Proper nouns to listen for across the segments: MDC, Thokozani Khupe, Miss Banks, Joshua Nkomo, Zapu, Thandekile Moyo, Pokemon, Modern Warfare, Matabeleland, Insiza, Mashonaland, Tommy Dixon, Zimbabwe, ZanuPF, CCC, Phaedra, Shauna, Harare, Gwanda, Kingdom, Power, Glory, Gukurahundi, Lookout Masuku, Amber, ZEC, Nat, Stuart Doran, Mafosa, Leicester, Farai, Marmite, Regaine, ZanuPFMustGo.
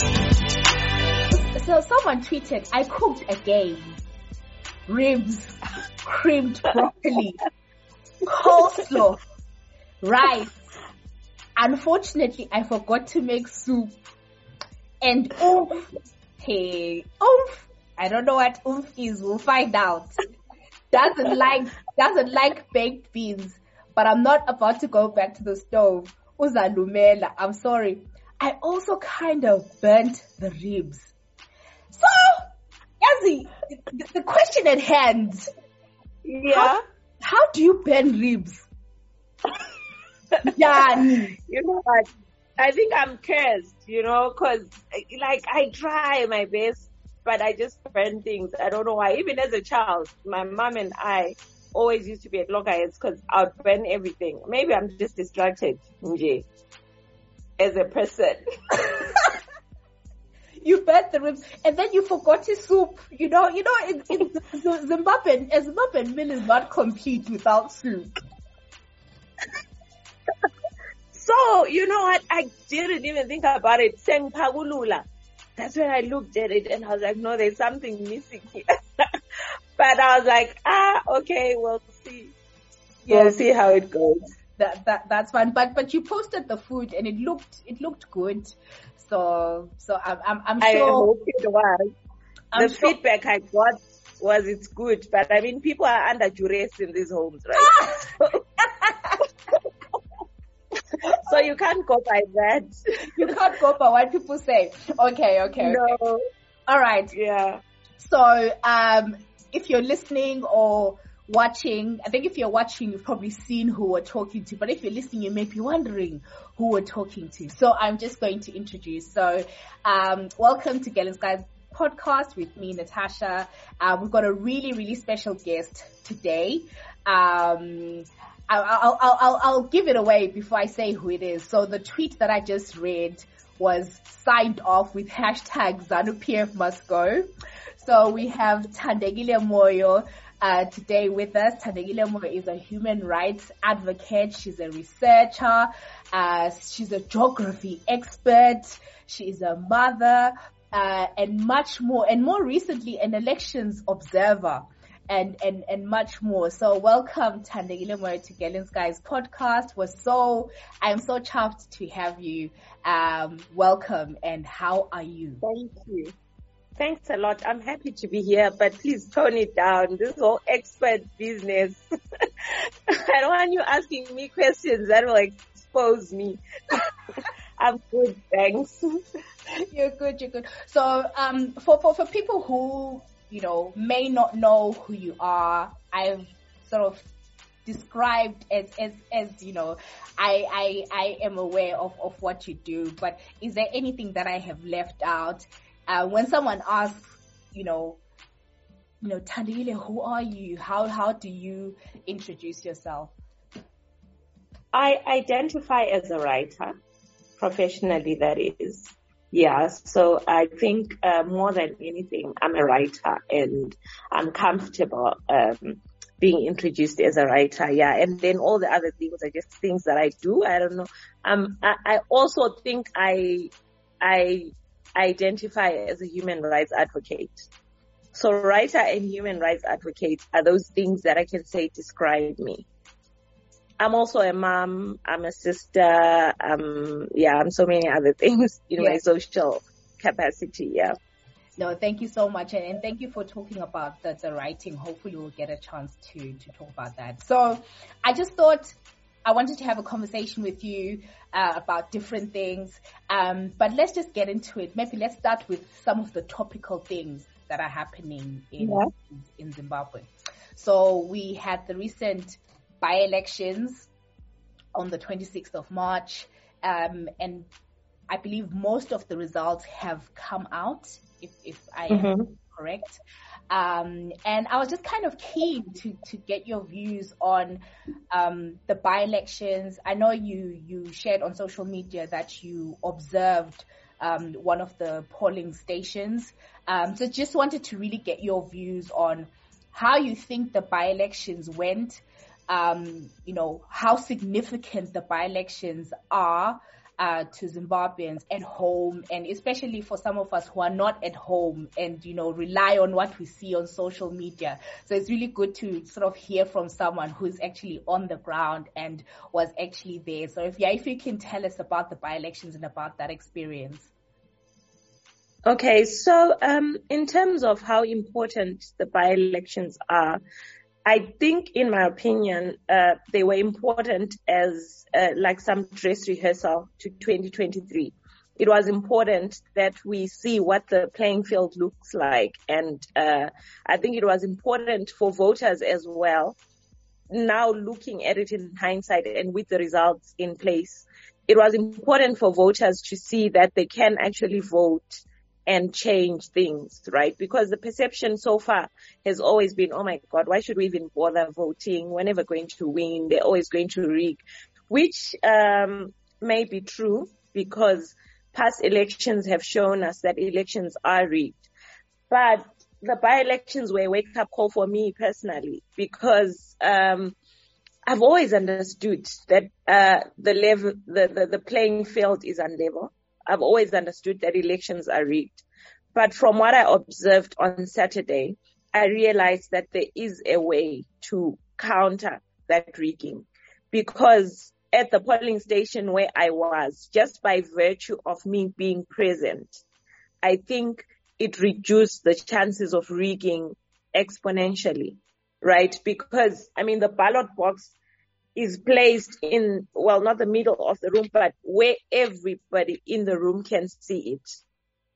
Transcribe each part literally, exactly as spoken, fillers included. So someone tweeted, I cooked again. Ribs, creamed broccoli, coleslaw, rice. Unfortunately, I forgot to make soup. And oomph, hey, oomph. I don't know what oomph is. We'll find out. Doesn't like, doesn't like baked beans. But I'm not about to go back to the stove. Uzalumela, I'm sorry. I also kind of burnt the ribs. So, Yazi, the, the question at hand. Yeah. How, how do you burn ribs? Done. You know what? I think I'm cursed, you know, because, like, I try my best, but I just burn things. I don't know why. Even as a child, my mom and I always used to be at loggerheads because I would burn everything. Maybe I'm just distracted, Nje, as a person. You burnt the ribs, and then you forgot your soup. You know, you know, in, in Zimbabwean, a Zimbabwean meal is not complete without soup. So, you know what? I didn't even think about it. Seng Pagulula. That's when I looked at it, and I was like, no, there's something missing here. But I was like, ah, okay, we'll see. Yes. We'll see how it goes. That that that's fun. But but you posted the food, and it looked it looked good. So so I'm I'm, I'm sure. I hope it was. I'm the sure. feedback I got was it's good, but I mean people are under duress in these homes, right? So you can't go by that. You can't go by what people say. Okay, okay. No. Okay. All right. Yeah. So um. If you're listening or watching, I think if you're watching, you've probably seen who we're talking to. But if you're listening, you may be wondering who we're talking to. So I'm just going to introduce. So um, welcome to Girl in Skies podcast with me, Natasha. Uh, we've got a really, really special guest today. Um, I'll, I'll, I'll, I'll give it away before I say who it is. So the tweet that I just read was signed off with hashtag ZanuPFMustGo. So we have Thandekile Moyo uh, today with us. Thandekile Moyo is a human rights advocate. She's a researcher. Uh, she's a geography expert. She is a mother uh, and much more. And more recently, an elections observer and, and, and much more. So welcome, Thandekile Moyo, to Girl in Skies podcast. We're so, I'm so chuffed to have you. Um, welcome, and how are you? Thank you. Thanks a lot. I'm happy to be here, but please tone it down. This whole expert business. I don't want you asking me questions that will expose me. I'm good, thanks. You're good, you're good. So, um, for, for, for people who, you know, may not know who you are, I've sort of described as, as, as, you know, I, I, I am aware of, of what you do, but is there anything that I have left out? Uh, when someone asks, you know, you know, Thandekile, who are you? How how do you introduce yourself? I identify as a writer, professionally that is. Yeah, so I think uh, more than anything, I'm a writer, and I'm comfortable um, being introduced as a writer. Yeah, and then all the other things are just things that I do. I don't know. Um, I, I also think I I. identify as a human rights advocate. So writer and human rights advocate are those things that I can say describe me. I'm also a mom, I'm a sister, um yeah, I'm so many other things in yeah. my social capacity, yeah. No, thank you so much, and, and thank you for talking about the, the writing. Hopefully we'll get a chance to, to talk about that. So I just thought I wanted to have a conversation with you uh, about different things, um, but let's just get into it. Maybe let's start with some of the topical things that are happening in yeah. in Zimbabwe. So we had the recent by-elections on the twenty-sixth of March, um, and I believe most of the results have come out, if, if I mm-hmm. am correct. Um, and I was just kind of keen to, to get your views on um, the by-elections. I know you, you shared on social media that you observed um, one of the polling stations. Um, so just wanted to really get your views on how you think the by-elections went, um, you know, how significant the by-elections are, uh, to Zimbabweans at home, and especially for some of us who are not at home and, you know, rely on what we see on social media. So it's really good to sort of hear from someone who's actually on the ground and was actually there. So if, yeah, if you can tell us about the by-elections and about that experience. Okay, so um, in terms of how important the by-elections are, I think, in my opinion, uh, they were important as uh, like some dress rehearsal to twenty twenty-three. It was important that we see what the playing field looks like. And uh, I think it was important for voters as well, now looking at it in hindsight and with the results in place. It was important for voters to see that they can actually vote and change things, right? Because the perception so far has always been, oh my God, why should we even bother voting? We're never going to win. They're always going to rig, which um, may be true because past elections have shown us that elections are rigged. But the by-elections were a wake-up call for me personally because um, I've always understood that uh, the, level, the, the, the playing field is unlevel. I've always understood that elections are rigged. But from what I observed on Saturday, I realized that there is a way to counter that rigging. Because at the polling station where I was, just by virtue of me being present, I think it reduced the chances of rigging exponentially, right? Because, I mean, the ballot box is placed in, well, not the middle of the room, but where everybody in the room can see it,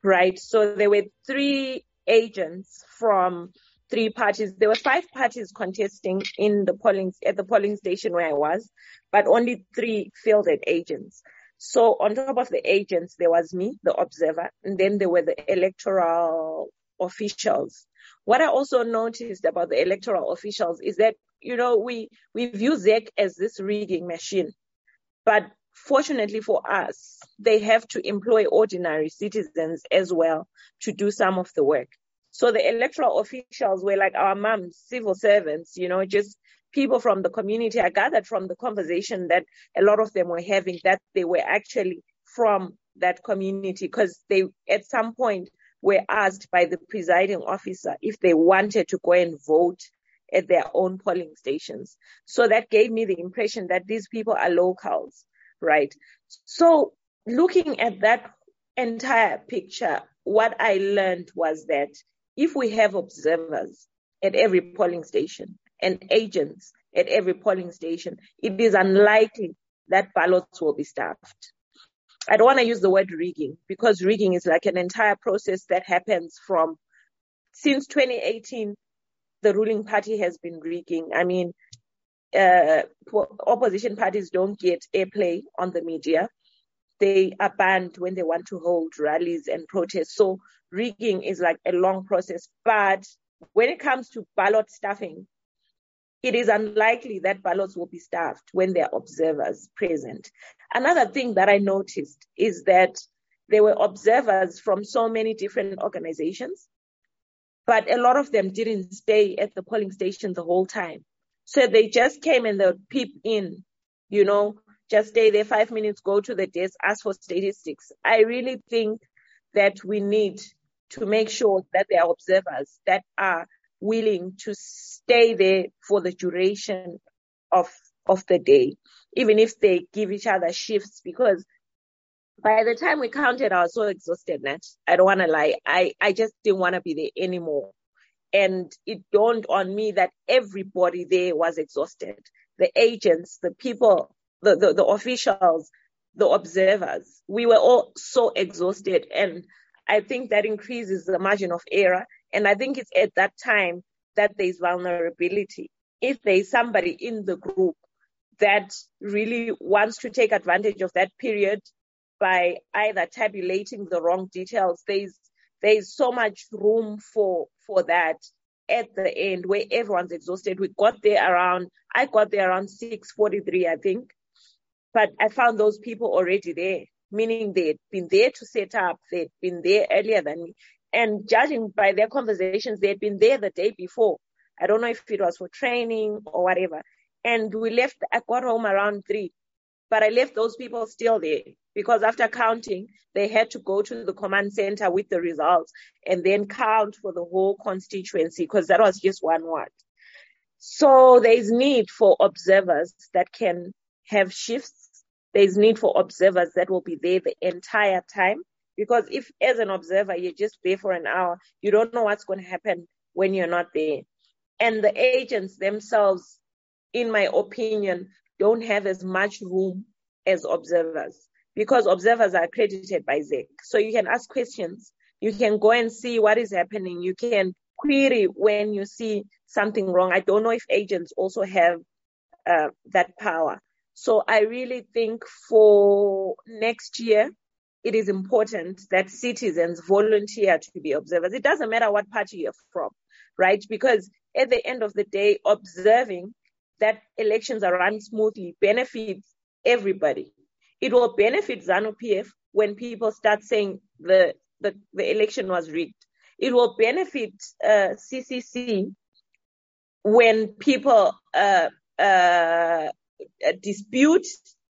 right? So there were three agents from three parties. There were five parties contesting in the polling, at the polling station where I was, but only three fielded agents. So on top of the agents, there was me, the observer, and then there were the electoral officials. What I also noticed about the electoral officials is that, you know, we, we view Z E C as this rigging machine, but fortunately for us, they have to employ ordinary citizens as well to do some of the work. So the electoral officials were like our mums, civil servants, you know, just people from the community. I gathered from the conversation that a lot of them were having that they were actually from that community because they, at some point, were asked by the presiding officer if they wanted to go and vote at their own polling stations. So that gave me the impression that these people are locals, right? So looking at that entire picture, what I learned was that if we have observers at every polling station and agents at every polling station, it is unlikely that ballots will be stuffed. I don't want to use the word rigging because rigging is like an entire process that happens from since twenty eighteen. The ruling party has been rigging. I mean, uh, opposition parties don't get airplay on the media. They are banned when they want to hold rallies and protests. So rigging is like a long process. But when it comes to ballot stuffing, it is unlikely that ballots will be stuffed when there are observers present. Another thing that I noticed is that there were observers from so many different organizations, but a lot of them didn't stay at the polling station the whole time. So they just came and they would peep in, you know, just stay there five minutes, go to the desk, ask for statistics. I really think that we need to make sure that there are observers that are willing to stay there for the duration of of the day, even if they give each other shifts, because by the time we counted, I was so exhausted, Nat. I don't want to lie. I, I just didn't want to be there anymore. And it dawned on me that everybody there was exhausted. The agents, the people, the, the, the officials, the observers. We were all so exhausted. And I think that increases the margin of error. And I think it's at that time that there's vulnerability. If there's somebody in the group that really wants to take advantage of that period, by either tabulating the wrong details, there's there's so much room for for that at the end where everyone's exhausted. We got there around, I got there around six forty-three, I think, but I found those people already there, meaning they'd been there to set up, they'd been there earlier than me, and judging by their conversations, they'd been there the day before. I don't know if it was for training or whatever, and we left. I got home around three. But I left those people still there because after counting, they had to go to the command center with the results and then count for the whole constituency because that was just one ward. So there's need for observers that can have shifts. There's need for observers that will be there the entire time because if as an observer, you're just there for an hour, you don't know what's going to happen when you're not there. And the agents themselves, in my opinion, don't have as much room as observers because observers are accredited by Z E C. So you can ask questions. You can go and see what is happening. You can query when you see something wrong. I don't know if agents also have uh, that power. So I really think for next year, it is important that citizens volunteer to be observers. It doesn't matter what party you're from, right? Because at the end of the day, observing that elections are run smoothly benefits everybody. It will benefit ZANU P F when people start saying the, the, the election was rigged. It will benefit uh, C C C when people uh, uh, dispute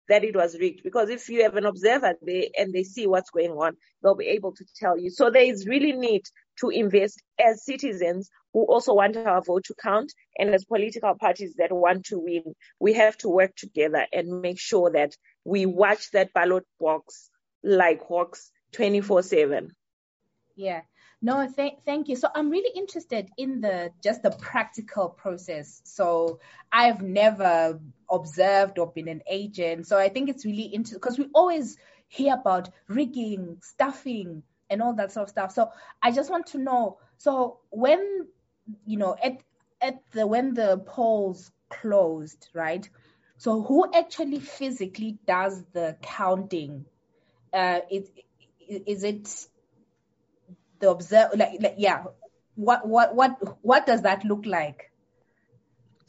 that it was rigged. Because if you have an observer there and they see what's going on, they'll be able to tell you. So there is really need to invest as citizens who also want our vote to count and as political parties that want to win. We have to work together and make sure that we watch that ballot box like hawks twenty-four seven. Yeah. No, thank thank you. So I'm really interested in the just the practical process. So I've never observed or been an agent. So I think it's really interesting because we always hear about rigging, stuffing, and all that sort of stuff. So I just want to know. So when you know at at the when the polls closed, right? So who actually physically does the counting? Uh, it is it. The observe, like, like, yeah, what, what, what, what does that look like?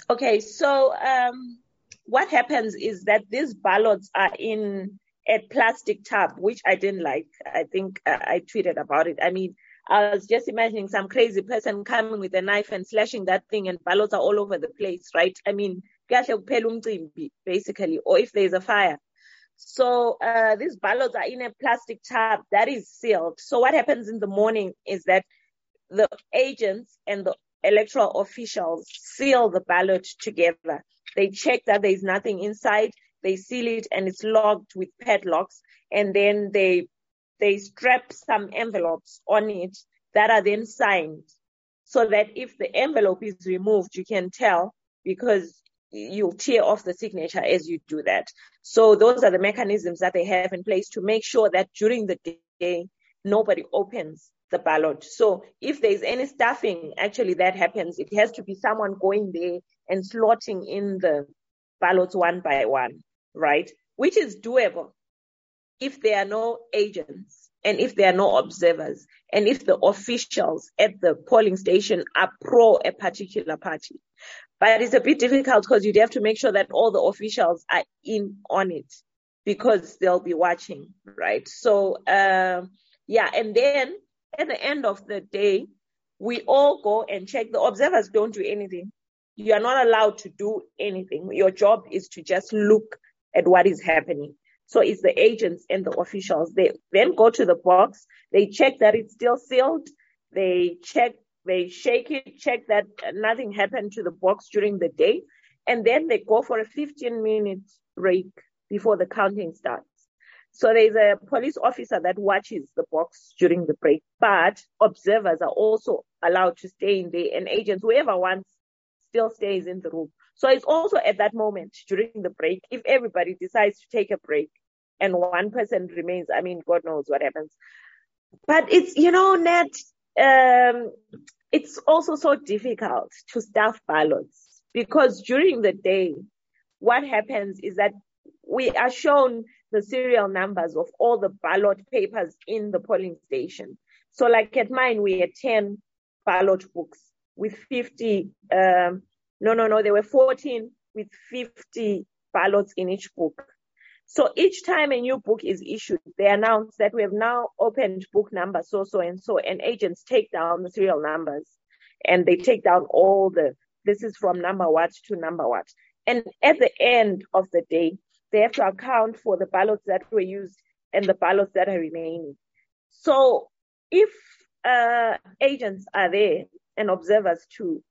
Okay, so um, what happens is that these ballots are in a plastic tub, which I didn't like. I think uh, I tweeted about it. I mean, I was just imagining some crazy person coming with a knife and slashing that thing, and ballots are all over the place, right? I mean, basically, or if there's a fire. So uh, these ballots are in a plastic tub that is sealed. So what happens in the morning is that the agents and the electoral officials seal the ballot together. They check that there is nothing inside. They seal it and it's locked with padlocks. And then they they strap some envelopes on it that are then signed so that if the envelope is removed, you can tell because you'll tear off the signature as you do that. So those are the mechanisms that they have in place to make sure that during the day, nobody opens the ballot. So if there's any stuffing, actually that happens. It has to be someone going there and slotting in the ballots one by one, right? Which is doable if there are no agents and if there are no observers and if the officials at the polling station are pro a particular party. But it's a bit difficult because you'd have to make sure that all the officials are in on it because they'll be watching, right? So, uh, yeah. And then at the end of the day, we all go and check. The observers don't do anything. You are not allowed to do anything. Your job is to just look at what is happening. So it's the agents and the officials. They then go to the box. They check that it's still sealed. They check. They shake it, check that nothing happened to the box during the day, and then they go for a fifteen-minute break before the counting starts. So there's a police officer that watches the box during the break, but observers are also allowed to stay in there, and agents, whoever wants, still stays in the room. So it's also at that moment during the break, if everybody decides to take a break and one person remains, I mean, God knows what happens. But it's, you know, Nat, um, it's also so difficult to stuff ballots because during the day, what happens is that we are shown the serial numbers of all the ballot papers in the polling station. So like at mine, we had ten ballot books with fifty, um, no, no, no, there were fourteen with fifty ballots in each book. So each time a new book is issued, they announce that we have now opened book number so, so, and so, and agents take down the serial numbers and they take down all the, this is from number what to number what. And at the end of the day, they have to account for the ballots that were used and the ballots that are remaining. So if uh, agents are there and observers too,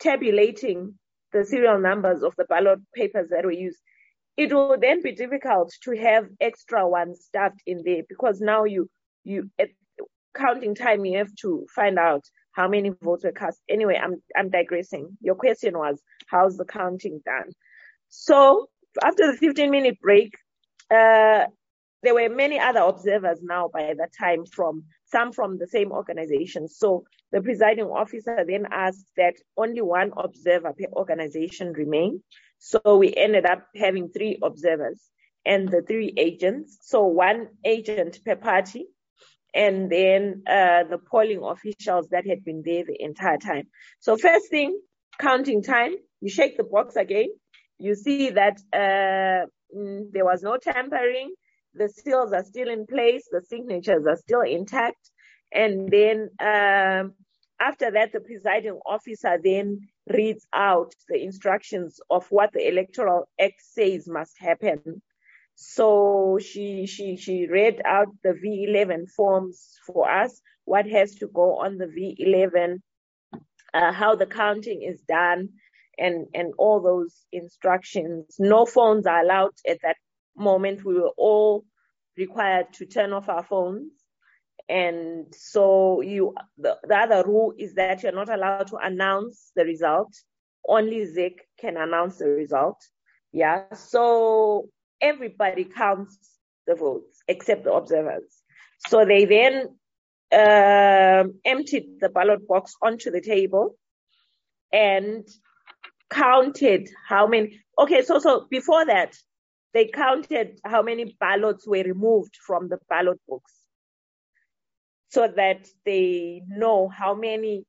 tabulating the serial numbers of the ballot papers that were used, it will then be difficult to have extra ones stuffed in there, because now you, you at counting time, you have to find out how many votes were cast. Anyway, I'm I'm digressing. Your question was, how's the counting done? So after the fifteen-minute break, uh, there were many other observers now by that time, from some from the same organization. So the presiding officer then asked that only one observer per organization remain. So we ended up having three observers and the three agents. So one agent per party, and then uh, the polling officials that had been there the entire time. So first thing, counting time, you shake the box again. You see that uh, there was no tampering. The seals are still in place. The signatures are still intact. And then um, after that, the presiding officer then reads out the instructions of what the Electoral Act says must happen. So she she she read out the V eleven forms for us, what has to go on the V eleven, uh, how the counting is done, and, and all those instructions. No phones are allowed at that moment. We were all required to turn off our phones. And so you the, the other rule is that you're not allowed to announce the result. Only Z E C can announce the result. Yeah, so everybody counts the votes except the observers. So they then uh, emptied the ballot box onto the table and counted how many. Okay, so so before that, they counted how many ballots were removed from the ballot box, so that they know how many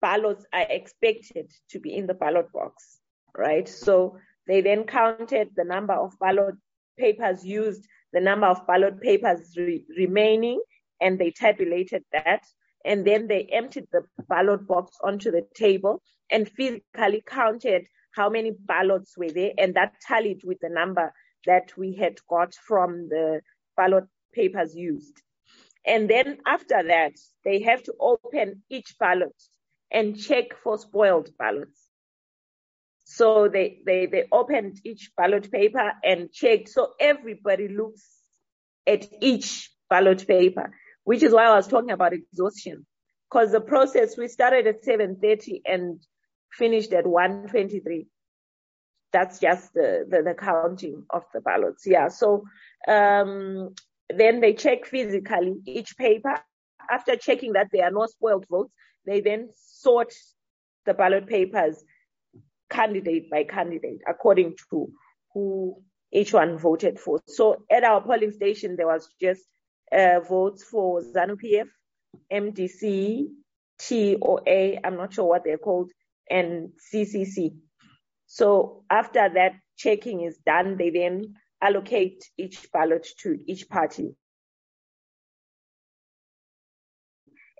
ballots are expected to be in the ballot box, right? So they then counted the number of ballot papers used, the number of ballot papers re- remaining, and they tabulated that. And then they emptied the ballot box onto the table and physically counted how many ballots were there. And that tallied with the number that we had got from the ballot papers used. And then after that, they have to open each ballot and check for spoiled ballots. So they, they, they opened each ballot paper and checked. So everybody looks at each ballot paper, which is why I was talking about exhaustion. Because the process, we started at seven thirty and finished at one twenty-three. That's just the, the, the counting of the ballots. Yeah, so um, then they check physically each paper. After checking that there are no spoiled votes, they then sort the ballot papers candidate by candidate according to who each one voted for. So at our polling station, there was just uh, votes for ZANU-P F, M D C, T O A, I'm not sure what they're called, and C C C. So after that checking is done, they then allocate each ballot to each party.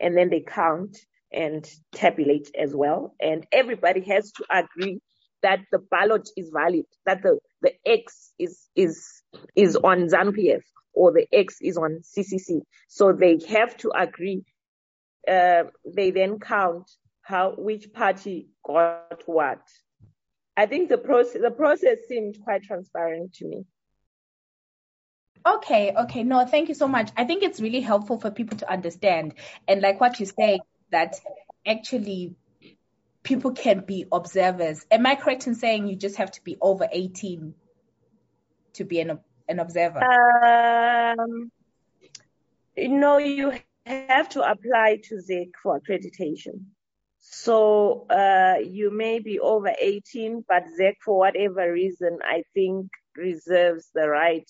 And then they count and tabulate as well. And everybody has to agree that the ballot is valid, that the, the X is is is on ZANU-P F or the X is on C C C. So they have to agree. Uh, they then count how which party got what. I think the process the process seemed quite transparent to me. Okay, okay. No, thank you so much. I think it's really helpful for people to understand. And like what you say, that actually people can be observers. Am I correct in saying you just have to be over eighteen to be an an observer? Um, no, you have to apply to Z E C for accreditation. So uh, you may be over eighteen, but Z E C, for whatever reason, I think reserves the right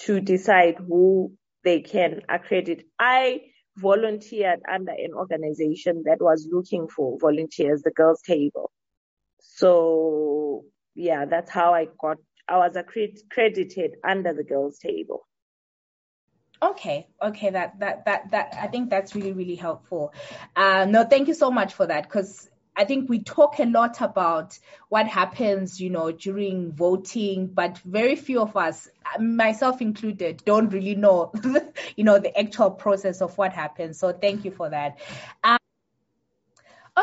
to decide who they can accredit. I volunteered under an organization that was looking for volunteers, the Girls Table. So yeah, that's how I got, I was accredited under the Girls Table. Okay, okay, that that that that I think that's really really helpful. Uh, no, thank you so much for that, because I think we talk a lot about what happens, you know, during voting, but very few of us, myself included, don't really know, you know, the actual process of what happens. So thank you for that. Um,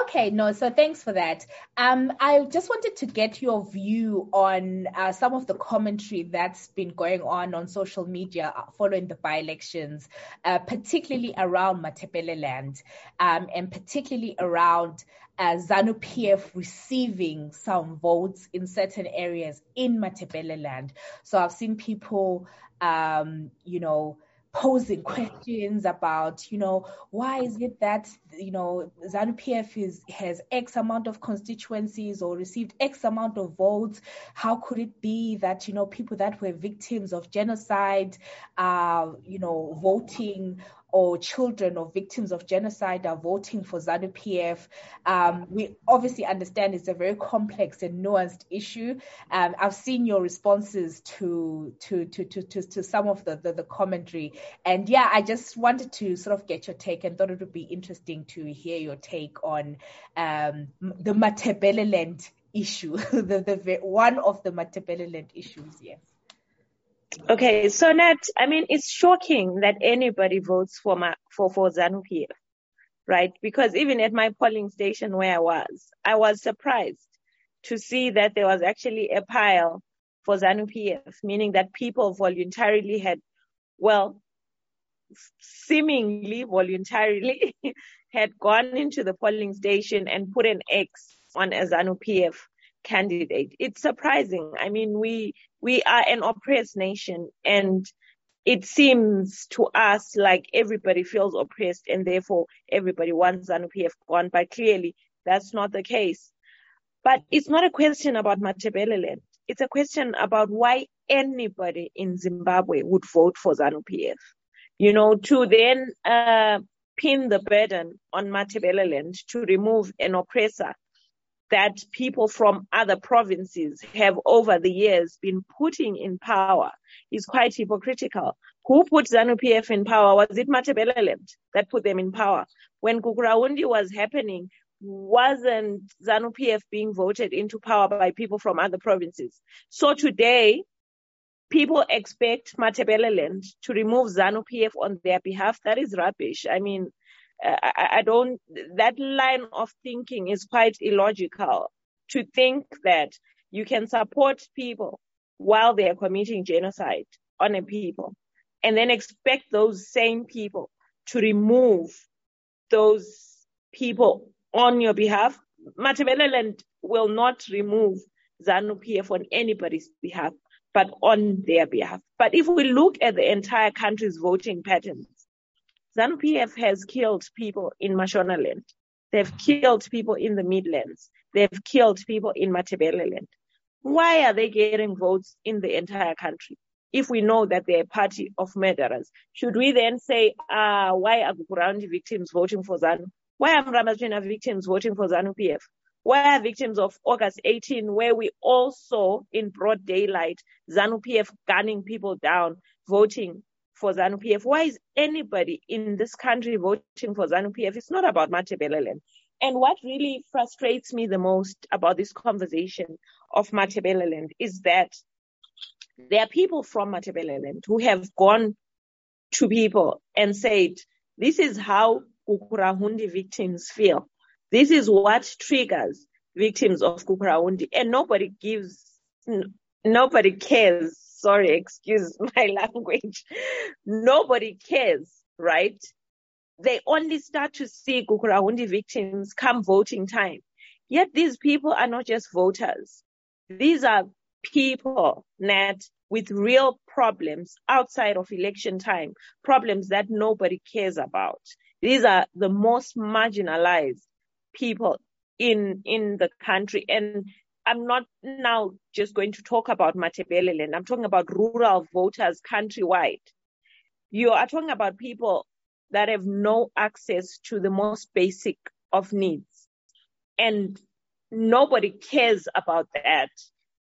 Okay, no, so thanks for that. Um, I just wanted to get your view on uh, some of the commentary that's been going on on social media following the by-elections, uh, particularly around Matabeleland, um, and particularly around uh, ZANU-P F receiving some votes in certain areas in Matabeleland. So I've seen people, um, you know, posing questions about, you know, why is it that, you know, ZANU-P F is, has X amount of constituencies or received X amount of votes? How could it be that, you know, people that were victims of genocide, uh, you know, voting, or children or victims of genocide are voting for ZANU-P F? Um, we obviously understand it's a very complex and nuanced issue. Um, I've seen your responses to to to to to, to some of the, the, the commentary. And yeah, I just wanted to sort of get your take and thought it would be interesting to hear your take on um, the Matabeleland issue, the, the one of the Matabeleland issues, yes. Okay, so Nat, I mean, it's shocking that anybody votes for my, for, for ZANU-P F, right? Because even at my polling station where I was, I was surprised to see that there was actually a pile for ZANU-P F, meaning that people voluntarily had, well, seemingly voluntarily had gone into the polling station and put an X on a ZANU-P F candidate. It's surprising. I mean, we we are an oppressed nation, and it seems to us like everybody feels oppressed, and therefore everybody wants ZANU-P F gone. But clearly, that's not the case. But it's not a question about Matabeleland. It's a question about why anybody in Zimbabwe would vote for ZANU-P F. You know, to then uh, pin the burden on Matabeleland to remove an oppressor that people from other provinces have over the years been putting in power is quite hypocritical. Who put ZANU-P F in power? Was it Matabeleland that put them in power? When Gukurahundi was happening, wasn't ZANU-P F being voted into power by people from other provinces? So today, people expect Matabeleland to remove ZANU-P F on their behalf. That is rubbish. I mean, I, I don't, that line of thinking is quite illogical, to think that you can support people while they are committing genocide on a people and then expect those same people to remove those people on your behalf. Matabeleland will not remove ZANU-P F on anybody's behalf, but on their behalf. But if we look at the entire country's voting patterns, ZANU-P F has killed people in Mashonaland. They've killed people in the Midlands. They've killed people in Matabeleland. Why are they getting votes in the entire country if we know that they're a party of murderers? Should we then say, uh, why are Gukurahundi victims voting for ZANU? Why are Ramachina victims voting for ZANU-P F? Why are victims of August eighteenth, where we all saw in broad daylight ZANU-P F gunning people down, voting for ZANU-P F? Why is anybody in this country voting for ZANU-P F? It's not about Matabeleland. And what really frustrates me the most about this conversation of Matabeleland is that there are people from Matabeleland who have gone to people and said, this is how Gukurahundi victims feel. This is what triggers victims of Gukurahundi. And nobody gives, n- nobody cares. Sorry, excuse my language. Nobody cares, right? They only start to see Gukurahundi victims come voting time. Yet these people are not just voters. These are people, Nat, with real problems outside of election time, problems that nobody cares about. These are the most marginalized people in, in the country. And I'm not now just going to talk about Matabeleland. I'm talking about rural voters countrywide. You are talking about people that have no access to the most basic of needs. And nobody cares about that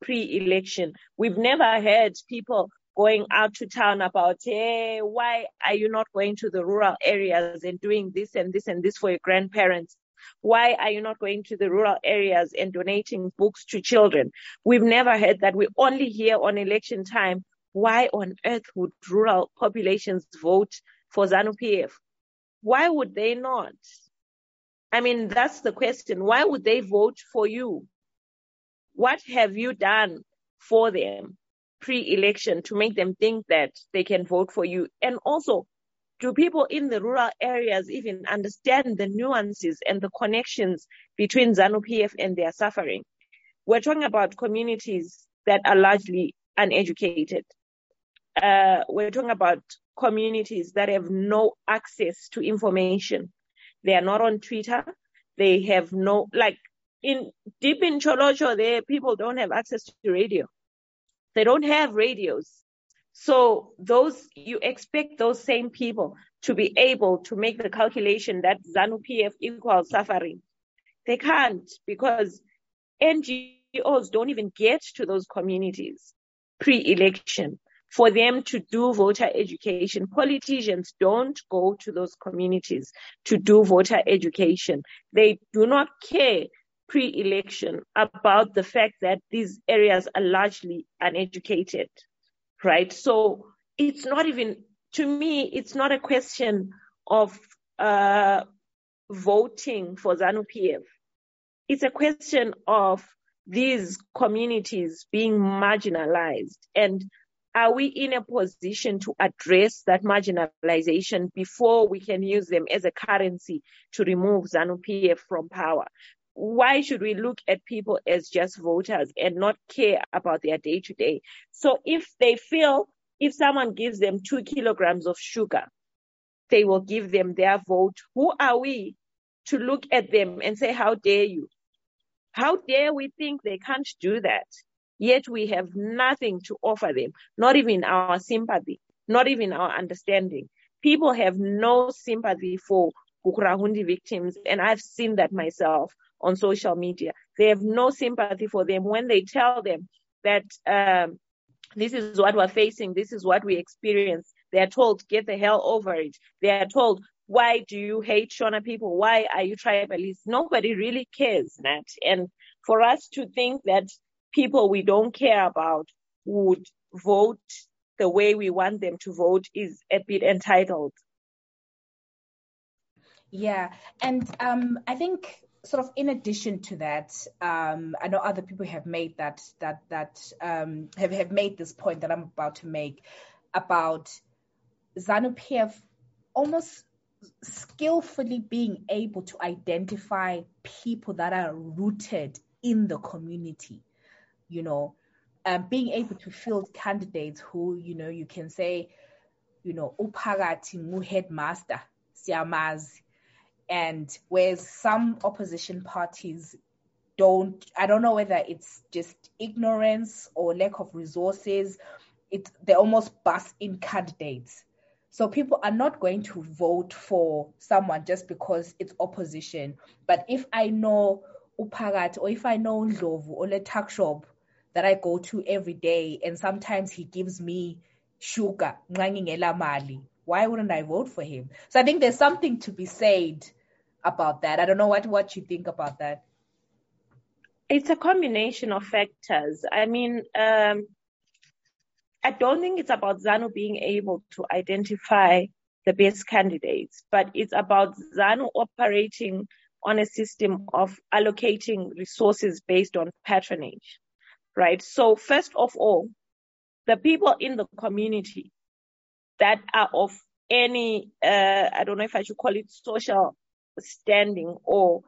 pre-election. We've never heard people going out to town about, hey, why are you not going to the rural areas and doing this and this and this for your grandparents? Why are you not going to the rural areas and donating books to children? We've never heard that. We only hear on election time. Why on earth would rural populations vote for ZANU-P F? Why would they not? I mean, that's the question. Why would they vote for you? What have you done for them pre-election to make them think that they can vote for you? And also, do people in the rural areas even understand the nuances and the connections between ZANU-P F and their suffering? We're talking about communities that are largely uneducated. Uh, we're talking about communities that have no access to information. They are not on Twitter. They have no, like, in deep in Cholocho, there people don't have access to radio. They don't have radios. So those, you expect those same people to be able to make the calculation that ZANU-P F equals suffering. They can't, because N G Os don't even get to those communities pre-election for them to do voter education. Politicians don't go to those communities to do voter education. They do not care pre-election about the fact that these areas are largely uneducated. Right. So it's not even, to me, it's not a question of uh, voting for ZANU-P F. It's a question of these communities being marginalized. And are we in a position to address that marginalization before we can use them as a currency to remove ZANU-P F from power? Why should we look at people as just voters and not care about their day to day? So if they feel, if someone gives them two kilograms of sugar, they will give them their vote. Who are we to look at them and say, how dare you? How dare we think they can't do that? Yet we have nothing to offer them, not even our sympathy, not even our understanding. People have no sympathy for Gukurahundi victims, and I've seen that myself on social media. They have no sympathy for them. When they tell them that um, this is what we're facing, this is what we experience, they are told, get the hell over it. They are told, why do you hate Shona people? Why are you tribalist? Nobody really cares, Nat. And for us to think that people we don't care about would vote the way we want them to vote is a bit entitled. Yeah, and um, I think sort of in addition to that, um, I know other people have made that that that um, have have made this point that I'm about to make about ZANU-P F almost skillfully being able to identify people that are rooted in the community, you know, um, being able to field candidates who, you know, you can say, you know, uphakathi mu headmaster siyamazi. And where some opposition parties don't, I don't know whether it's just ignorance or lack of resources, it, they almost bust in candidates. So people are not going to vote for someone just because it's opposition. But if I know Upagat or if I know Ndlovu or the tuck shop that I go to every day and sometimes he gives me sugar, why wouldn't I vote for him? So I think there's something to be said about that. I don't know what, what you think about that. It's a combination of factors. I mean, um, I don't think it's about ZANU being able to identify the best candidates, but it's about ZANU operating on a system of allocating resources based on patronage, right? So first of all, the people in the community that are of any, uh, I don't know if I should call it social standing, or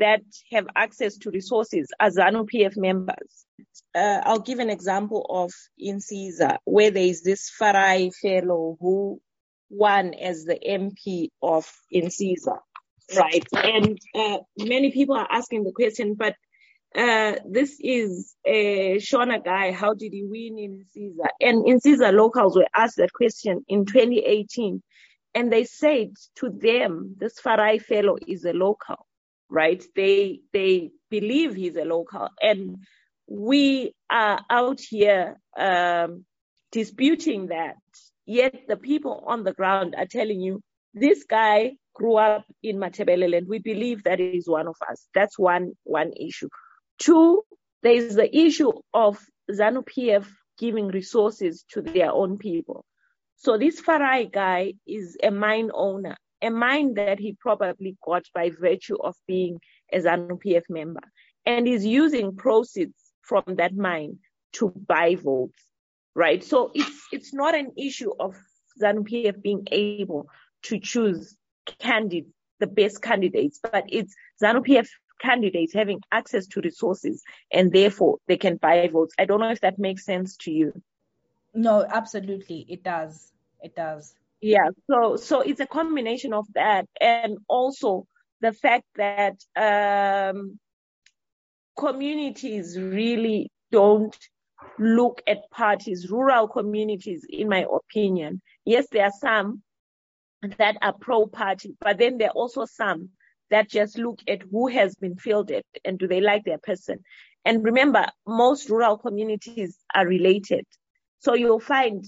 that have access to resources as ZANU-P F members. Uh, I'll give an example of Insiza, where there is this Farai fellow who won as the M P of Insiza, right? And uh, many people are asking the question, but uh, this is a Shona guy. How did he win in Insiza? And Insiza locals were asked that question in twenty eighteen. And they said to them, this Farai fellow is a local, right? They, they believe he's a local. And we are out here um, disputing that. Yet the people on the ground are telling you This guy grew up in Matabeleland. We believe that he is one of us. That's one, one issue. Two, there is the issue of ZANU-P F giving resources to their own people. So this Farai guy is a mine owner, a mine that he probably got by virtue of being a ZANU-P F member, and is using proceeds from that mine to buy votes, right? So it's it's not an issue of ZANU-P F being able to choose candidate, the best candidates, but it's ZANU-P F candidates having access to resources and therefore they can buy votes. I don't know if that makes sense to you. No, absolutely. It does. It does. Yeah. So, so it's a combination of that. And also the fact that, um, communities really don't look at parties, rural communities, in my opinion. Yes, there are some that are pro-party, but then there are also some that just look at who has been fielded and do they like their person. And remember, most rural communities are related. So you'll find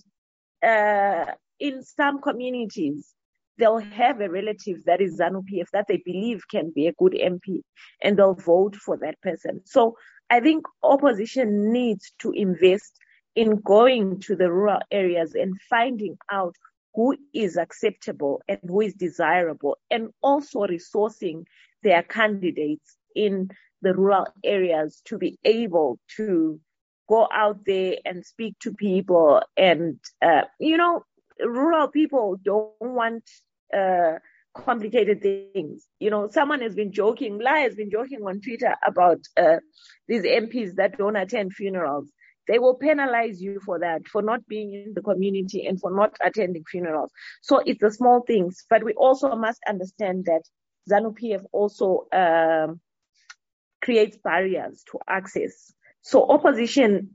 uh, in some communities, they'll have a relative that is ZANU-P F that they believe can be a good M P, and they'll vote for that person. So I think opposition needs to invest in going to the rural areas and finding out who is acceptable and who is desirable, and also resourcing their candidates in the rural areas to be able to go out there and speak to people. And, uh, you know, rural people don't want uh, complicated things. You know, someone has been joking, Lai has been joking on Twitter about uh, these M Ps that don't attend funerals. They will penalize you for that, for not being in the community and for not attending funerals. So it's the small things. But we also must understand that ZANU-P F also um, creates barriers to access. So opposition,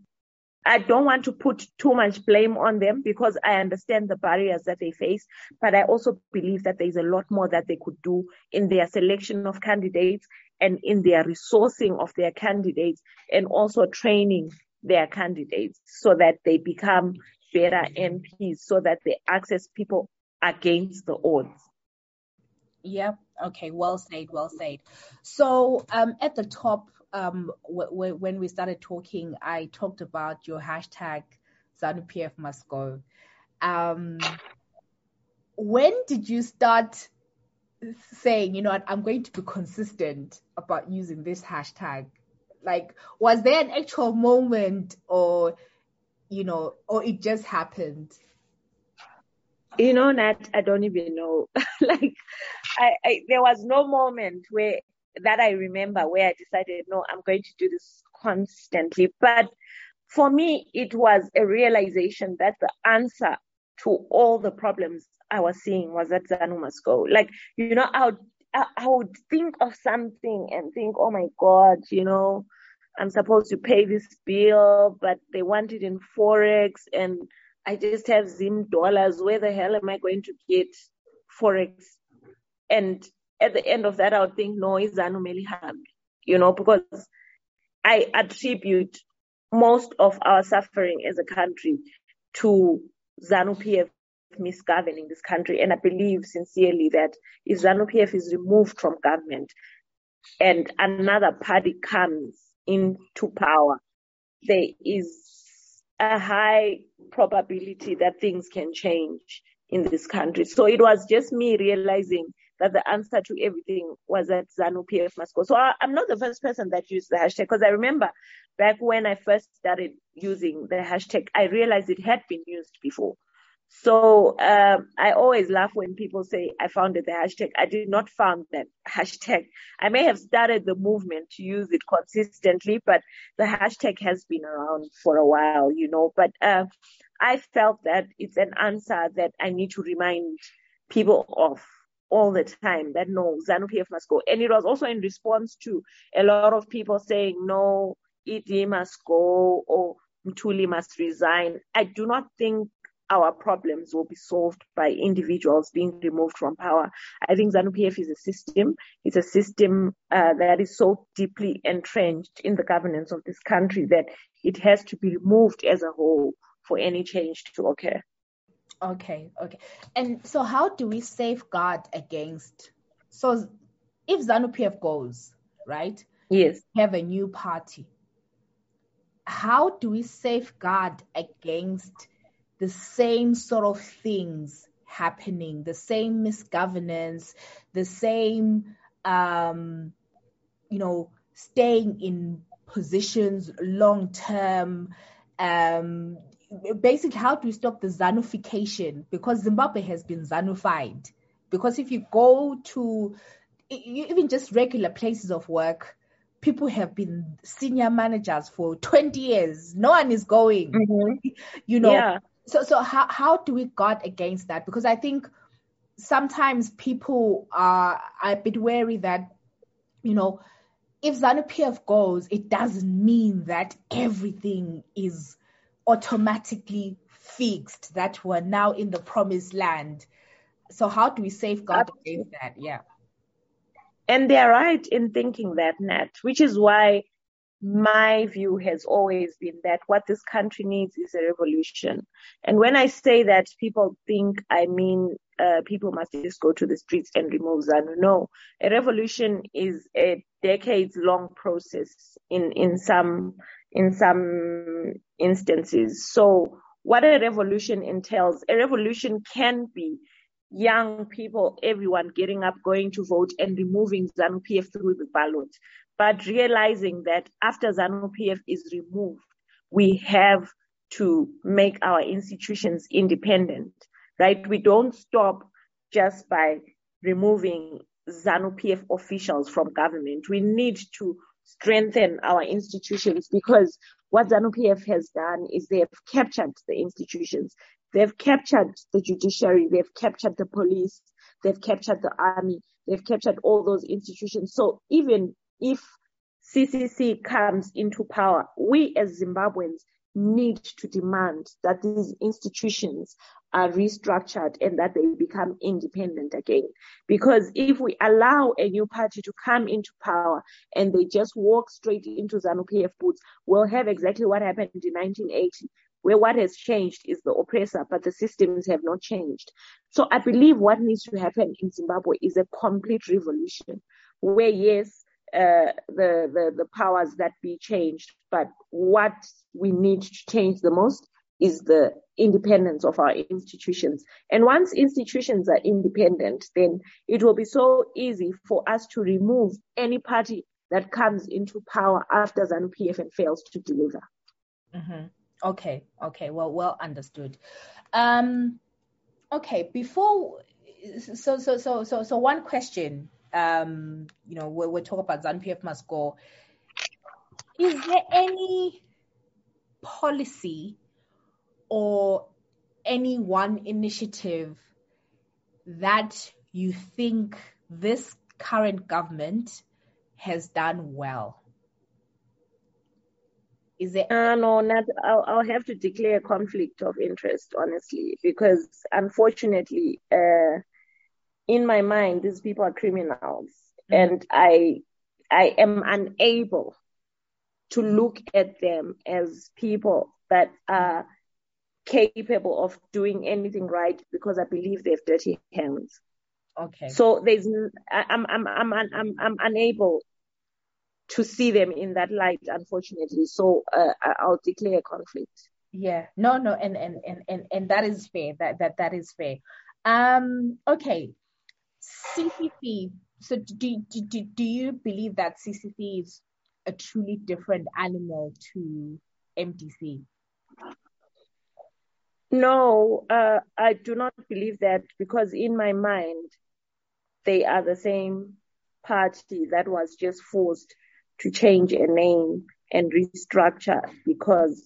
I don't want to put too much blame on them because I understand the barriers that they face. But I also believe that there is a lot more that they could do in their selection of candidates and in their resourcing of their candidates, and also training their candidates so that they become better M Ps, so that they access people against the odds. Yep. Okay. Well said. Well said. So um, at the top, um, w- w- when we started talking, I talked about your hashtag ZANU P F must go. Um, when did you start saying, you know what, I'm going to be consistent about using this hashtag? Like, was there an actual moment, or, you know, or it just happened? You know, Nat, I don't even know. like, I, I there was no moment where that I remember where I decided, no, I'm going to do this constantly. But for me, it was a realization that the answer to all the problems I was seeing was that ZANU must go. Like, you know, I would, I would think of something and think, oh my God, you know, I'm supposed to pay this bill, but they want it in Forex and I just have Zim dollars. Where the hell am I going to get Forex? And at the end of that, I would think, no, it's ZANU Melihambi, you know, because I attribute most of our suffering as a country to ZANU P F misgoverning this country. And I believe sincerely that if ZANU P F is removed from government and another party comes into power, there is a high probability that things can change in this country. So it was just me realizing that the answer to everything was that ZANU P F must go. So I, I'm not the first person that used the hashtag, because I remember back when I first started using the hashtag, I realized it had been used before. So um, I always laugh when people say I founded the hashtag. I did not found that hashtag. I may have started the movement to use it consistently, but the hashtag has been around for a while, you know. But uh, I felt that it's an answer that I need to remind people of all the time, that no, ZANU P F must go. And it was also in response to a lot of people saying, no, E D must go, or Mthuli must resign. I do not think our problems will be solved by individuals being removed from power. I think ZANU P F is a system. It's a system uh, that is so deeply entrenched in the governance of this country that it has to be removed as a whole for any change to occur. Okay, okay. And so how do we safeguard against, so if ZANU-P F goes, right? Yes. We have a new party. How do we safeguard against the same sort of things happening, the same misgovernance, the same, um, you know, staying in positions long term, um, basically, how do we stop the Zanification? Because Zimbabwe has been Zanified. Because if you go to even just regular places of work, people have been senior managers for twenty years. No one is going, mm-hmm. you know. Yeah. So, so how how do we guard against that? Because I think sometimes people are, are a bit wary that, you know, if ZANU-P F goes, it doesn't mean that everything is automatically fixed, that we're now in the promised land. So how do we safeguard against that? Yeah. And they're right in thinking that, Nat, which is why my view has always been that what this country needs is a revolution. And when I say that, people think I mean uh, people must just go to the streets and remove ZANU. No, a revolution is a decades-long process in in some in some instances. So what a revolution entails, a revolution can be young people, everyone getting up, going to vote and removing ZANU-P F through the ballot. But realizing that after ZANU-P F is removed, we have to make our institutions independent, right? We don't stop just by removing ZANU-P F officials from government. We need to strengthen our institutions, because what ZANU-P F has done is they have captured the institutions. They've captured the judiciary. They've captured the police. They've captured the army. They've captured all those institutions. So even if C C C comes into power, we as Zimbabweans need to demand that these institutions are restructured and that they become independent again. Because if we allow a new party to come into power and they just walk straight into ZANU-P F boots, we'll have exactly what happened in nineteen eighty, where what has changed is the oppressor, but the systems have not changed. So I believe what needs to happen in Zimbabwe is a complete revolution where, yes, Uh, the, the, the powers that be changed, but what we need to change the most is the independence of our institutions. And once institutions are independent, then it will be so easy for us to remove any party that comes into power after ZANU-P F and fails to deliver. Mm-hmm. Okay, okay, well, well understood. Um, okay, before, so, so, so, so, so one question. Um, you know, we'll, we'll talk about ZANU-P F must go. Is there any policy or any one initiative that you think this current government has done well? Is there? Uh, no, not, I'll, I'll have to declare conflict of interest, honestly, because unfortunately, uh, in my mind, these people are criminals, mm-hmm. and I, I am unable to look at them as people that are capable of doing anything right, because I believe they have dirty hands. Okay. So there's, I'm, I'm, I'm, I'm, I'm, I'm unable to see them in that light, unfortunately. So uh, I'll declare conflict. Yeah. No, no, and and and and and that is fair. That that that is fair. Um. Okay. C C C, so do, do, do you believe that C C C is a truly different animal to M D C? No, uh, I do not believe that, because in my mind, they are the same party that was just forced to change a name and restructure because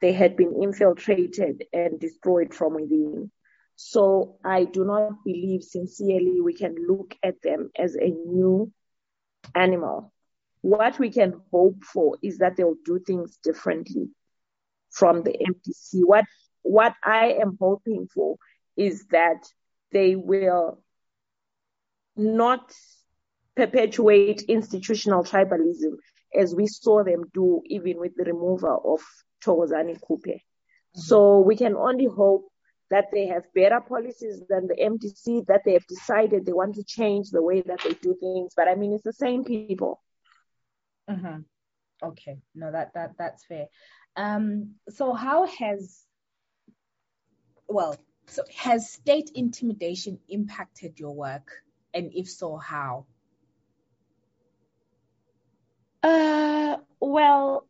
they had been infiltrated and destroyed from within. So I do not believe sincerely we can look at them as a new animal. What we can hope for is that they'll do things differently from the M D C. What what I am hoping for is that they will not perpetuate institutional tribalism as we saw them do even with the removal of Thokozani Khupe. Mm-hmm. So we can only hope that they have better policies than the M D C, that they have decided they want to change the way that they do things. But I mean, it's the same people. Mm-hmm. Okay, no, that that that's fair. Um, so how has, well, so has state intimidation impacted your work, and if so, how? Uh, well,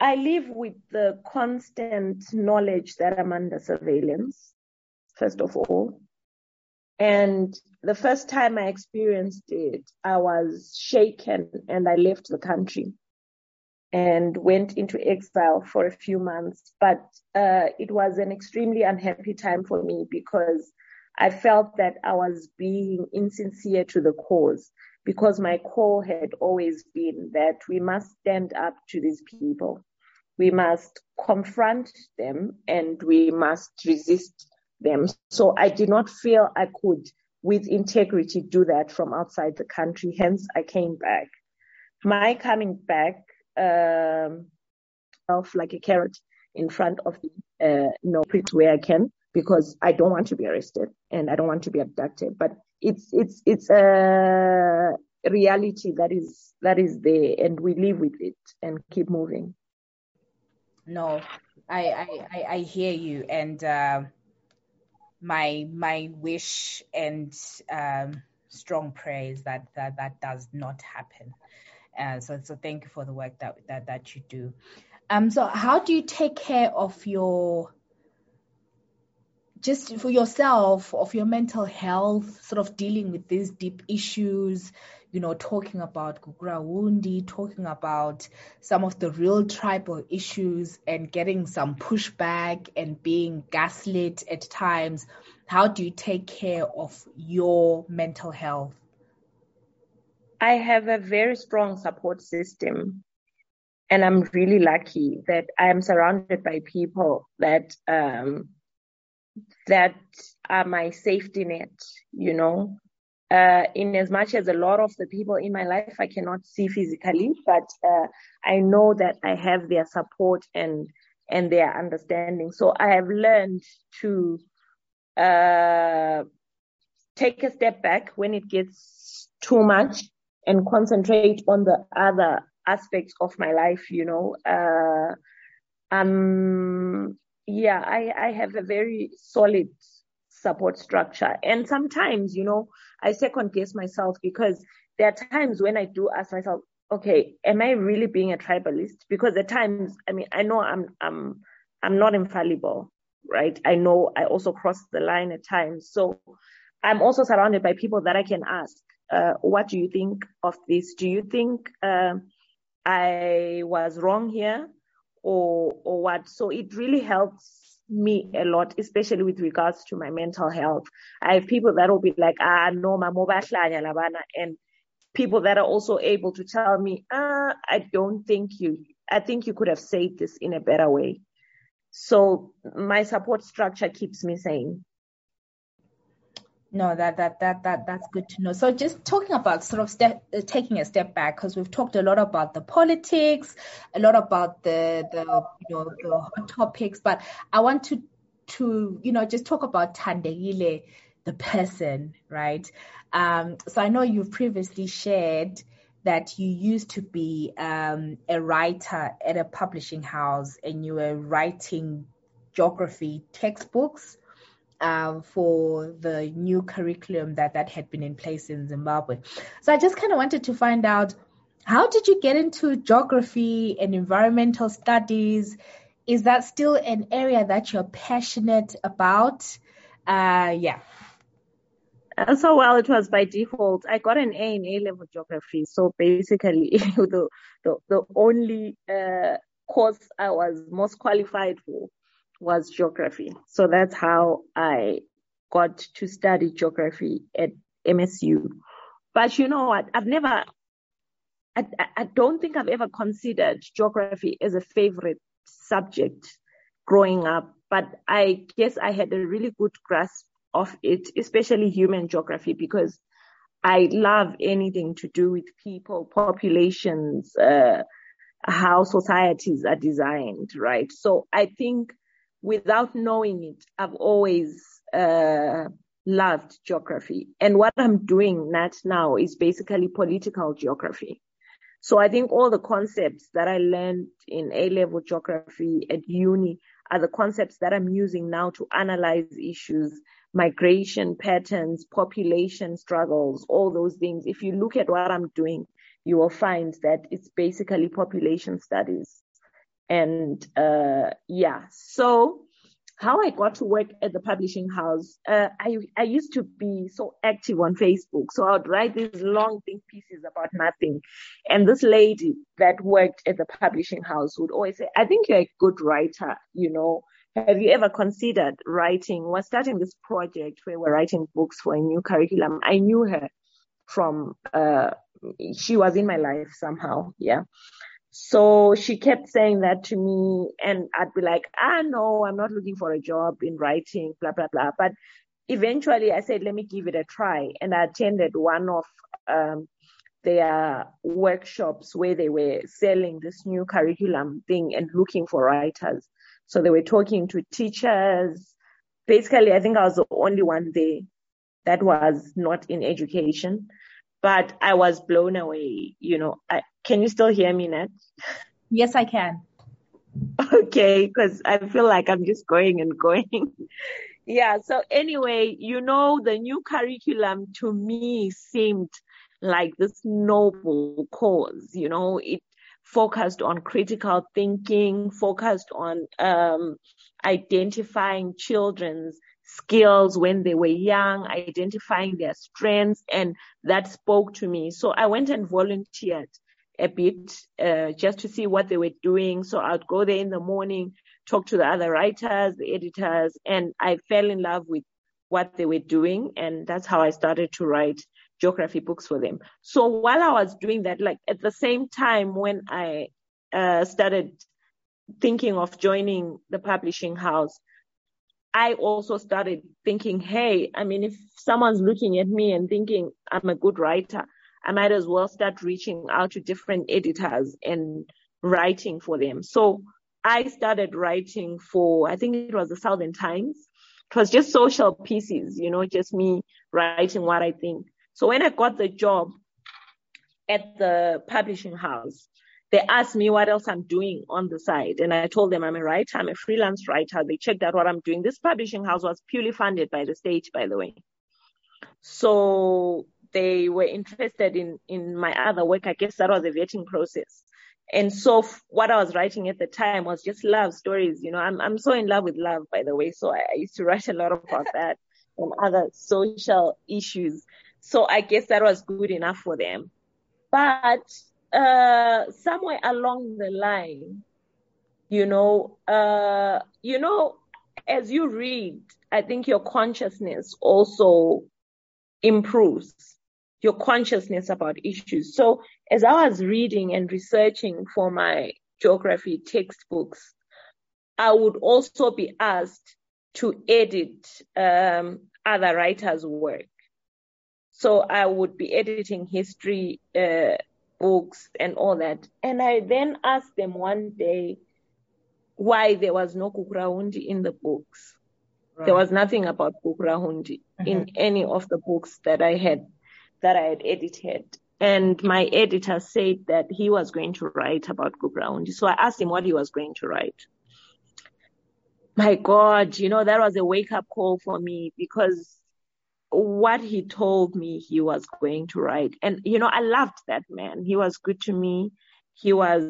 I live with the constant knowledge that I'm under surveillance, first of all. And the first time I experienced it, I was shaken and I left the country and went into exile for a few months. But uh, it was an extremely unhappy time for me because I felt that I was being insincere to the cause, because my call had always been that we must stand up to these people. We must confront them and we must resist them. So I did not feel I could, with integrity, do that from outside the country. Hence, I came back. My coming back, um, of like a carrot in front of the, uh, you know, pricks where I can, because I don't want to be arrested and I don't want to be abducted. But it's it's it's a reality that is that is there, and we live with it and keep moving. No, I I, I hear you, and uh, my my wish and um, strong prayer is that, that that does not happen. Uh, so so thank you for the work that that that you do. Um, so how do you take care of your, just for yourself, of your mental health, sort of dealing with these deep issues, you know, talking about Gukurahundi, talking about some of the real tribal issues and getting some pushback and being gaslit at times. How do you take care of your mental health? I have a very strong support system, and I'm really lucky that I am surrounded by people that, um, that are my safety net, you know, uh, in as much as a lot of the people in my life I cannot see physically, but uh, I know that I have their support and and their understanding. So I have learned to uh, take a step back when it gets too much and concentrate on the other aspects of my life, you know. Uh, um. Yeah, I, I have a very solid support structure. And sometimes, you know, I second guess myself, because there are times when I do ask myself, okay, am I really being a tribalist? Because at times, I mean, I know I'm, I'm, I'm not infallible, right? I know I also cross the line at times. So I'm also surrounded by people that I can ask, uh, what do you think of this? Do you think, uh, I was wrong here? Or, or what? So it really helps me a lot, especially with regards to my mental health. I have people that will be like, ah, no, and people that are also able to tell me, ah, I don't think you, I think you could have said this in a better way. So my support structure keeps me sane. No, that that that that that's good to know. So just talking about sort of step, uh, taking a step back, because we've talked a lot about the politics, a lot about the the you know the hot topics, but I want to to you know just talk about Thandekile, the person, right? Um, so I know you've previously shared that you used to be um, a writer at a publishing house, and you were writing geography textbooks Um, for the new curriculum that, that had been in place in Zimbabwe. So I just kind of wanted to find out, how did you get into geography and environmental studies? Is that still an area that you're passionate about? Uh, yeah. So, well, it was by default. I got an A in A-level geography. So basically, the, the, the only uh, course I was most qualified for was geography. So that's how I got to study geography at M S U. But you know what? I've never, I, I don't think I've ever considered geography as a favorite subject growing up. But I guess I had a really good grasp of it, especially human geography, because I love anything to do with people, populations, uh, how societies are designed, right? So I think without knowing it, I've always uh, loved geography. And what I'm doing, Nat, now is basically political geography. So I think all the concepts that I learned in A-level geography at uni are the concepts that I'm using now to analyze issues, migration patterns, population struggles, all those things. If you look at what I'm doing, you will find that it's basically population studies. And uh yeah, so how I got to work at the publishing house, uh, I I used to be so active on Facebook. So I would write these long think pieces about nothing. And this lady that worked at the publishing house would always say, I think you're a good writer, you know. Have you ever considered writing? We're starting this project where we're writing books for a new curriculum. I knew her from, uh she was in my life somehow, yeah. So she kept saying that to me, and I'd be like, ah, no, I'm not looking for a job in writing, blah, blah, blah. But eventually I said, let me give it a try. And I attended one of um, their workshops where they were selling this new curriculum thing and looking for writers. So they were talking to teachers. Basically, I think I was the only one there that was not in education. But I was blown away, you know. I, can you still hear me, Nat? Yes, I can. Okay, because I feel like I'm just going and going. Yeah, so anyway, you know, the new curriculum to me seemed like this noble cause, you know. It focused on critical thinking, focused on um, identifying children's skills when they were young, identifying their strengths, and that spoke to me. So I went and volunteered a bit uh, just to see what they were doing. So I'd go there in the morning, talk to the other writers, the editors, and I fell in love with what they were doing, and that's how I started to write geography books for them. So while I was doing that, like at the same time when I uh, started thinking of joining the publishing house, I also started thinking, hey, I mean, if someone's looking at me and thinking I'm a good writer, I might as well start reaching out to different editors and writing for them. So I started writing for, I think it was the Southern Times. It was just social pieces, you know, just me writing what I think. So when I got the job at the publishing house, they asked me what else I'm doing on the side. And I told them I'm a writer. I'm a freelance writer. They checked out what I'm doing. This publishing house was purely funded by the state, by the way. So they were interested in, in my other work. I guess that was a vetting process. And so f- what I was writing at the time was just love stories. You know, I'm, I'm so in love with love, by the way. So I, I used to write a lot about that and other social issues. So I guess that was good enough for them. But Uh, somewhere along the line, you know, uh, you know, as you read, I think your consciousness also improves, your consciousness about issues. So as I was reading and researching for my geography textbooks, I would also be asked to edit um, other writers' work. So I would be editing history uh books and all that. And I then asked them one day why there was no Gukurahundi in the books. Right. There was nothing about Gukurahundi mm-hmm. in any of the books that I had, that I had edited. And my editor said that he was going to write about Gukurahundi. So I asked him what he was going to write. My God, you know, that was a wake-up call for me, because what he told me he was going to write. And, you know, I loved that man. He was good to me. He was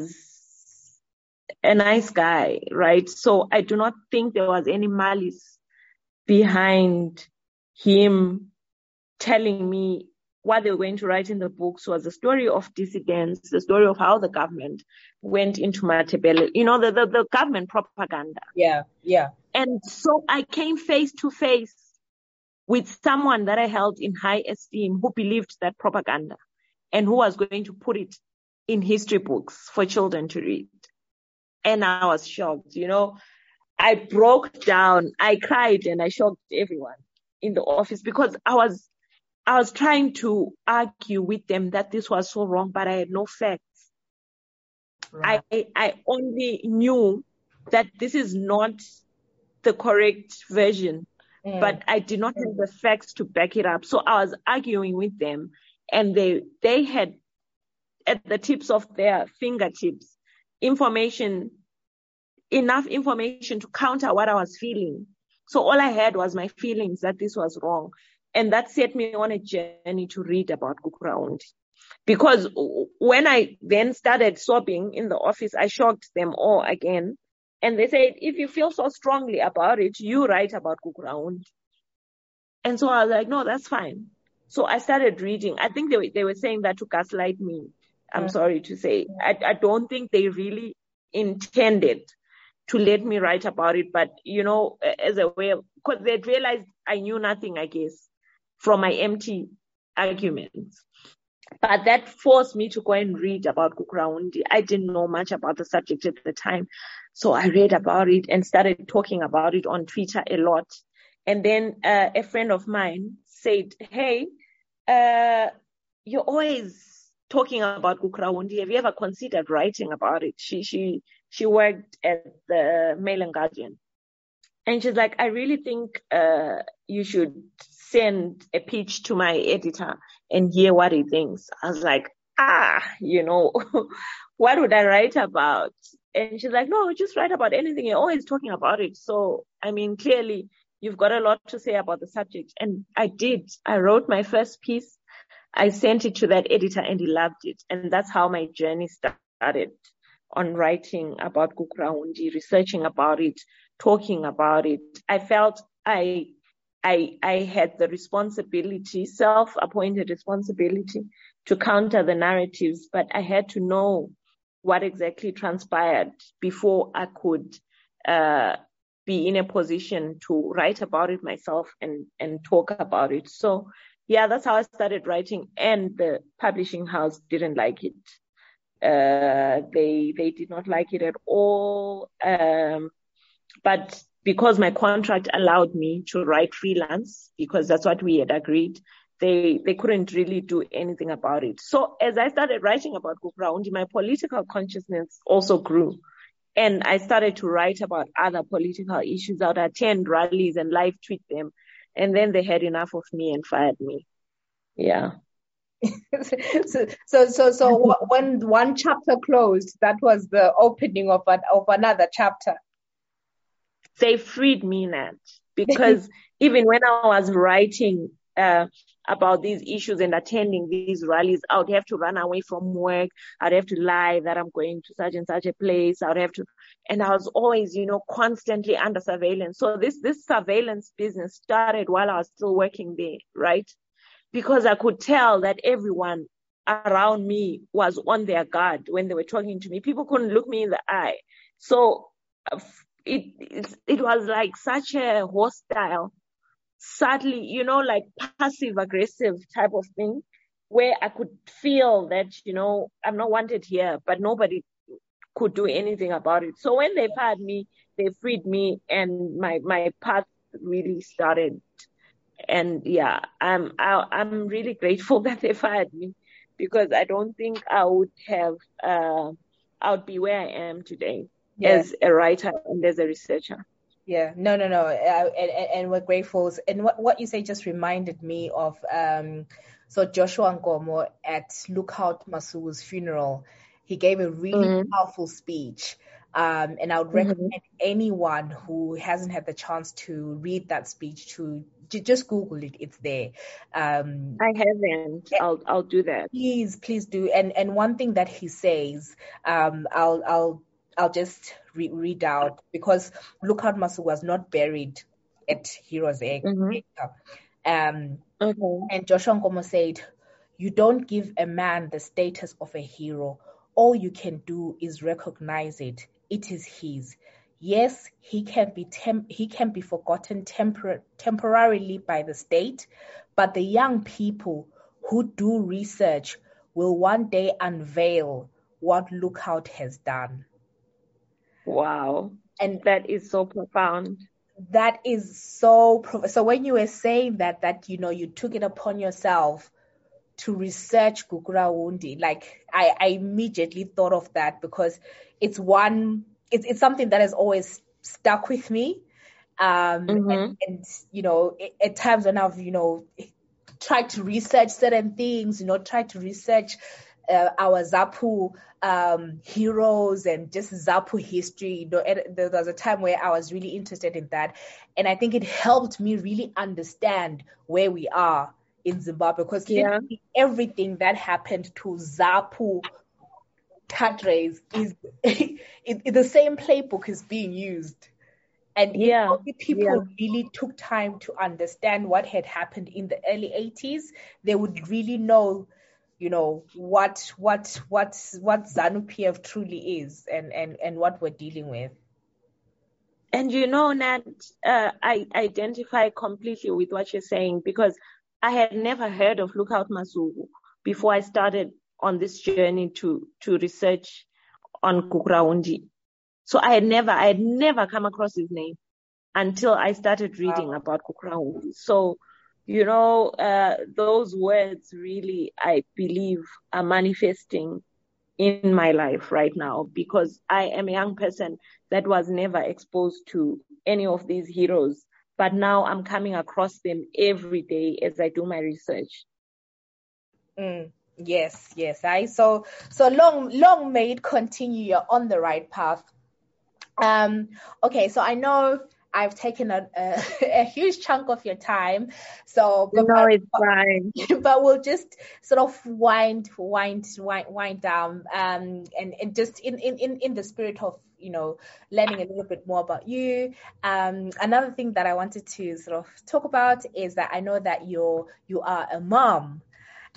a nice guy, right? So I do not think there was any malice behind him telling me what they were going to write in the books was the story of dissidents, the story of how the government went into Matabeleland, you know, the, the, the government propaganda. Yeah, yeah. And so I came face to face with someone that I held in high esteem who believed that propaganda and who was going to put it in history books for children to read. And I was shocked, you know. I broke down, I cried, and I shocked everyone in the office because I was I was trying to argue with them that this was so wrong, but I had no facts. Right. I I only knew that this is not the correct version, mm. but I did not have the facts to back it up. So I was arguing with them, and they they had at the tips of their fingertips information, enough information to counter what I was feeling. So all I had was my feelings that this was wrong. And that set me on a journey to read about Gukurahundi. Because when I then started sobbing in the office, I shocked them all again. And they said, if you feel so strongly about it, you write about Gukurahundi. And so I was like, no, that's fine. So I started reading. I think they were, they were saying that to gaslight me. I'm yeah. sorry to say. I, I don't think they really intended to let me write about it. But, you know, as a way of, because they'd realized I knew nothing, I guess, from my empty arguments. But that forced me to go and read about Gukurahundi. I didn't know much about the subject at the time. So I read about it and started talking about it on Twitter a lot. And then uh, a friend of mine said, hey, uh, you're always talking about Gukurahundi. Have you ever considered writing about it? She she she worked at the Mail and Guardian. And she's like, I really think uh, you should send a pitch to my editor and hear what he thinks. I was like, ah, you know, what would I write about? And she's like, no, just write about anything. You're always talking about it. So, I mean, clearly, you've got a lot to say about the subject. And I did. I wrote my first piece. I sent it to that editor and he loved it. And that's how my journey started on writing about Gukurahundi, researching about it, talking about it. I felt I I, I had the responsibility, self-appointed responsibility, to counter the narratives, but I had to know what exactly transpired before I could uh, be in a position to write about it myself and, and talk about it. So, yeah, that's how I started writing, and the publishing house didn't like it. Uh, they they did not like it at all, um, but because my contract allowed me to write freelance, because that's what we had agreed, they they couldn't really do anything about it. So as I started writing about Gukurahundi, my political consciousness also grew. And I started to write about other political issues. I'd attend rallies and live tweet them. And then they had enough of me and fired me. Yeah. so, so, so, so when one chapter closed, that was the opening of an, of another chapter. They freed me, Nat, because even when I was writing uh, about these issues and attending these rallies, I would have to run away from work. I'd have to lie that I'm going to such and such a place. I'd have to, and I was always, you know, constantly under surveillance. So this, this surveillance business started while I was still working there, right? Because I could tell that everyone around me was on their guard when they were talking to me. People couldn't look me in the eye. So, uh, It, it it was like such a hostile, sadly, you know, like passive aggressive type of thing, where I could feel that, you know, I'm not wanted here, but nobody could do anything about it. So when they fired me, they freed me, and my my path really started. And yeah, I'm I, I'm really grateful that they fired me, because I don't think I would have uh I would be where I am today. Yeah. As a writer and as a researcher. Yeah, no, no, no. Uh, and, and we're grateful. And what, what you say just reminded me of, um, so Joshua Nkomo at Lookout Masuku's funeral, he gave a really mm-hmm. powerful speech. Um, and I would recommend mm-hmm. anyone who hasn't had the chance to read that speech to just Google it. It's there. Um, I haven't. I'll I'll do that. Please, please do. And and one thing that he says, um, I'll I'll. I'll just re- read out, because Lookout Masuku was not buried at Heroes Egg. Mm-hmm. Um, okay. And Joshua Nkomo said, you don't give a man the status of a hero. All you can do is recognize it. It is his. Yes, he can be tem- he can be forgotten tempor- temporarily by the state, but the young people who do research will one day unveil what Lookout has done. Wow. And that is so profound. That is so profound. So when you were saying that, that, you know, you took it upon yourself to research Gukurahundi, like I, I immediately thought of that, because it's one, it's, it's something that has always stuck with me. Um, mm-hmm. and, and, you know, it, at times when I've, you know, tried to research certain things, you know, tried to research uh, our Zapu um, heroes and just Zapu history, you know, and there was a time where I was really interested in that. And I think it helped me really understand where we are in Zimbabwe, because yeah. everything that happened to Zapu cadres is it, it, the same playbook is being used. And yeah, people yeah. really took time to understand what had happened in the early eighties. They would really know, you know, what what what what ZANU-P F truly is, and, and, and what we're dealing with. And you know, Nat, uh, I identify completely with what you're saying, because I had never heard of Lookout Masuku before I started on this journey to to research on Gukurahundi. So I had never, I had never come across his name until I started reading wow. about Gukurahundi. So, you know, uh, those words really, I believe, are manifesting in my life right now, because I am a young person that was never exposed to any of these heroes, but now I'm coming across them every day as I do my research. Mm. Yes, yes. I so so long, long may it continue. You're on the right path. Um, okay, so I know I've taken a, a, a huge chunk of your time, so but, no, it's fine. But, but we'll just sort of wind, wind, wind, wind down, um, and, and just in, in, in the spirit of, you know, learning a little bit more about you. Um, another thing that I wanted to sort of talk about is that I know that you're you are a mom.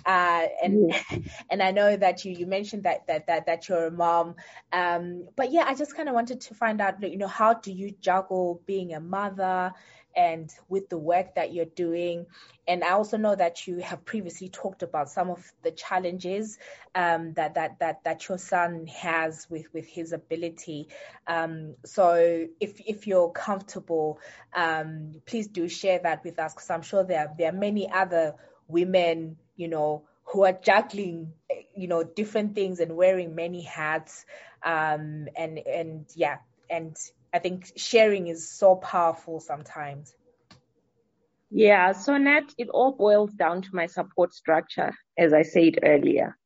Uh, and yeah. and I know that you, you mentioned that that that that you're a mom, um, but yeah, I just kind of wanted to find out, you know, how do you juggle being a mother and with the work that you're doing? And I also know that you have previously talked about some of the challenges um, that that that that your son has with with his ability. Um, so if if you're comfortable, um, please do share that with us, because I'm sure there there are many other women, you know, who are juggling, you know, different things and wearing many hats. Um, and, and yeah, and I think sharing is so powerful sometimes. Yeah, so Nat, it all boils down to my support structure, as I said earlier.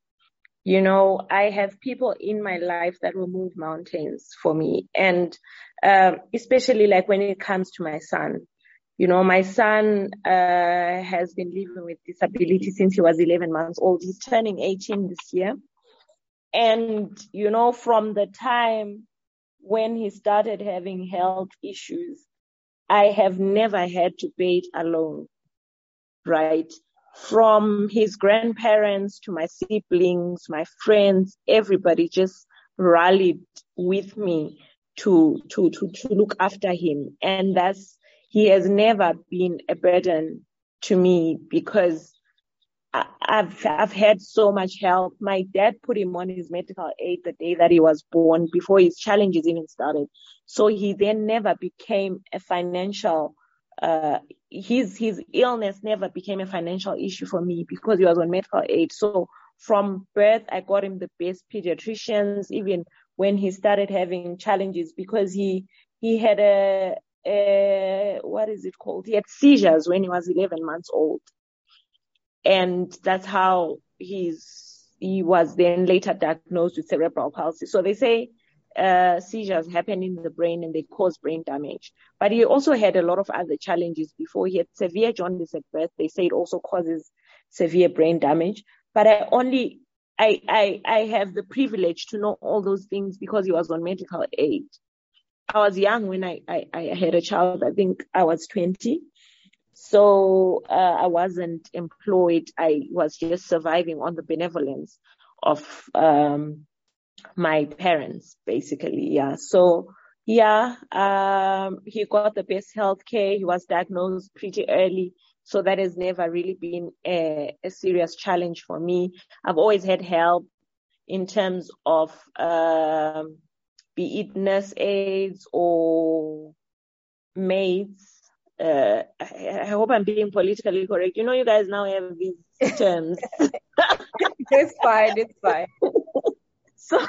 You know, I have people in my life that will move mountains for me. And um, especially like when it comes to my son. You know, my son uh, has been living with disability since he was eleven months old. He's turning eighteen this year. And, you know, from the time when he started having health issues, I have never had to bathe alone, right? From his grandparents to my siblings, my friends, everybody just rallied with me to to to, to look after him. And that's He has never been a burden to me, because I've, I've had so much help. My dad put him on his medical aid the day that he was born, before his challenges even started. So he then never became a financial, uh, his, his illness never became a financial issue for me, because he was on medical aid. So from birth, I got him the best pediatricians, even when he started having challenges, because he, he had a, Uh, what is it called? He had seizures when he was eleven months old. And that's how he's, he was then later diagnosed with cerebral palsy. So they say uh, seizures happen in the brain and they cause brain damage. But he also had a lot of other challenges before. He had severe jaundice at birth. They say it also causes severe brain damage. But I only, I, I, I have the privilege to know all those things because he was on medical aid. I was young when I, I, I had a child. I think I was twenty. So uh, I wasn't employed. I was just surviving on the benevolence of um, my parents, basically. Yeah. So, yeah, um, he got the best health care. He was diagnosed pretty early. So that has never really been a, a serious challenge for me. I've always had help in terms of... Um, be it nurse aides or maids. Uh, I, I hope I'm being politically correct. You know, you guys now have these terms. It's fine, it's fine. So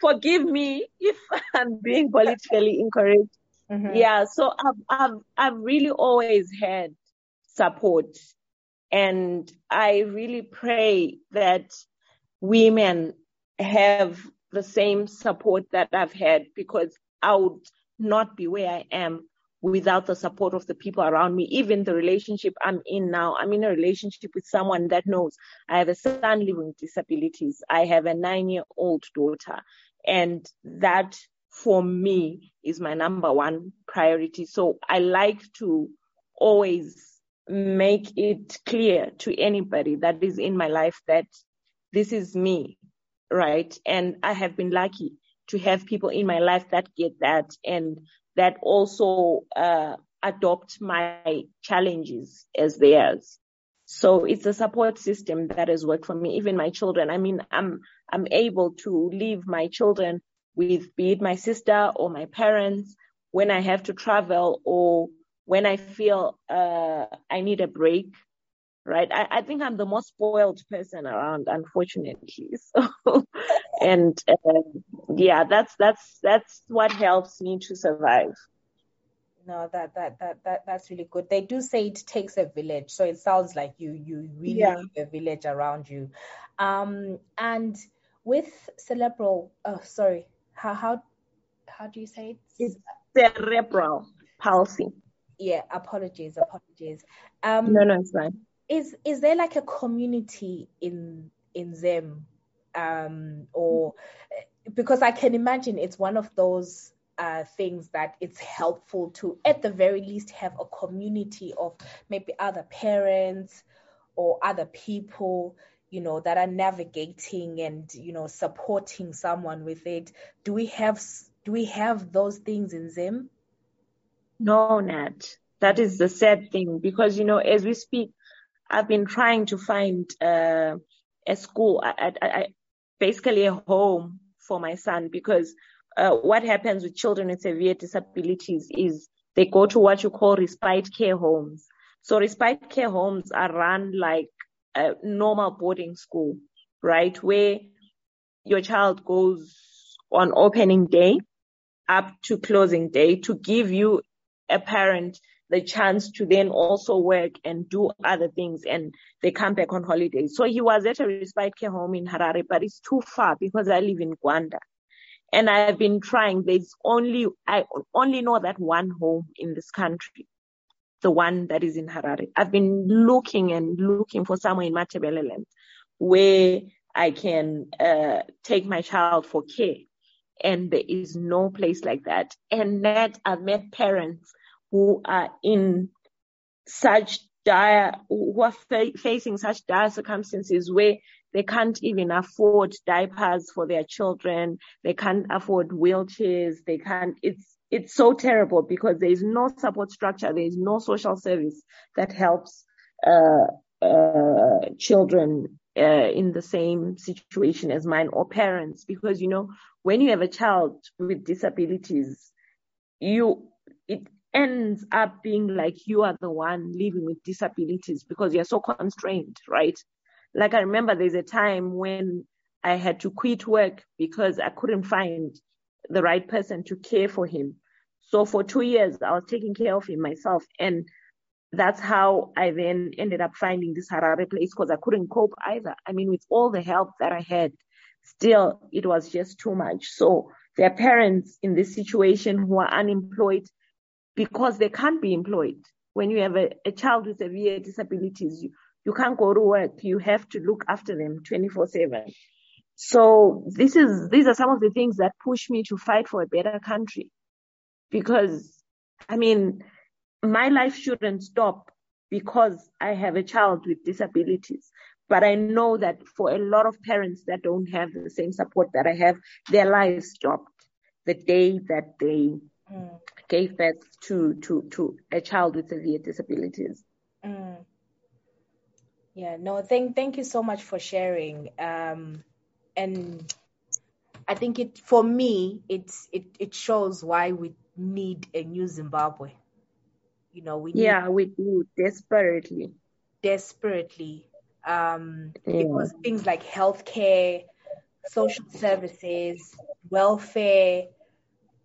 forgive me if I'm being politically incorrect. Mm-hmm. Yeah, so I've, I've, I've really always had support, and I really pray that women have the same support that I've had, because I would not be where I am without the support of the people around me. Even the relationship I'm in now, I'm in a relationship with someone that knows I have a son living with disabilities. I have a nine-year-old daughter, and that for me is my number one priority. So I like to always make it clear to anybody that is in my life that this is me, right? And I have been lucky to have people in my life that get that, and that also uh, adopt my challenges as theirs. So it's a support system that has worked for me. Even my children, I mean, I'm I'm able to leave my children with, be it my sister or my parents, when I have to travel or when I feel uh, I need a break, right? I, I think I'm the most spoiled person around, unfortunately. So, and uh, yeah, that's that's that's what helps me to survive. No, that that that that that's really good. They do say it takes a village, so it sounds like you you really yeah. have a village around you. Um, and with cerebral, oh sorry, how how how do you say it? It's cerebral palsy. Yeah, apologies, apologies. Um, no, no, it's fine. Is is there like a community in in Zim, um, or because I can imagine it's one of those uh, things that it's helpful to at the very least have a community of maybe other parents or other people, you know, that are navigating and, you know, supporting someone with it. Do we have do we have those things in Zim? No, Nat. That is the sad thing, because, you know, as we speak, I've been trying to find uh, a school, I, I, I, basically a home for my son, because uh, what happens with children with severe disabilities is they go to what you call respite care homes. So respite care homes are run like a normal boarding school, right, where your child goes on opening day up to closing day to give you a parent the chance to then also work and do other things, and they come back on holidays. So he was at a respite care home in Harare, but it's too far because I live in Gwanda, and I've been trying. There's only, I only know that one home in this country, the one that is in Harare. I've been looking and looking for somewhere in Matabeleland where I can uh, take my child for care, and there is no place like that. And that I've met parents who are in such dire, who are fa- facing such dire circumstances where they can't even afford diapers for their children, they can't afford wheelchairs, they can't, it's, it's so terrible because there is no support structure, there is no social service that helps, uh, uh, children, uh, in the same situation as mine, or parents, because, you know, when you have a child with disabilities, you, it, ends up being like you are the one living with disabilities because you're so constrained, right? Like I remember there's a time when I had to quit work because I couldn't find the right person to care for him. So for two years, I was taking care of him myself. And that's how I then ended up finding this Harare place, because I couldn't cope either. I mean, with all the help that I had, still, it was just too much. So there are parents in this situation who are unemployed, because they can't be employed. When you have a, a child with severe disabilities, you, you can't go to work. You have to look after them twenty-four seven. So this is these are some of the things that push me to fight for a better country. Because, I mean, my life shouldn't stop because I have a child with disabilities. But I know that for a lot of parents that don't have the same support that I have, their lives stopped the day that they... Mm. gave birth to, to, to a child with severe disabilities. Mm. Yeah, no, thank thank you so much for sharing. Um, and I think it for me, it's, it it shows why we need a new Zimbabwe. You know, we need yeah, we do desperately, desperately. Um, yeah. Because things like healthcare, social services, welfare.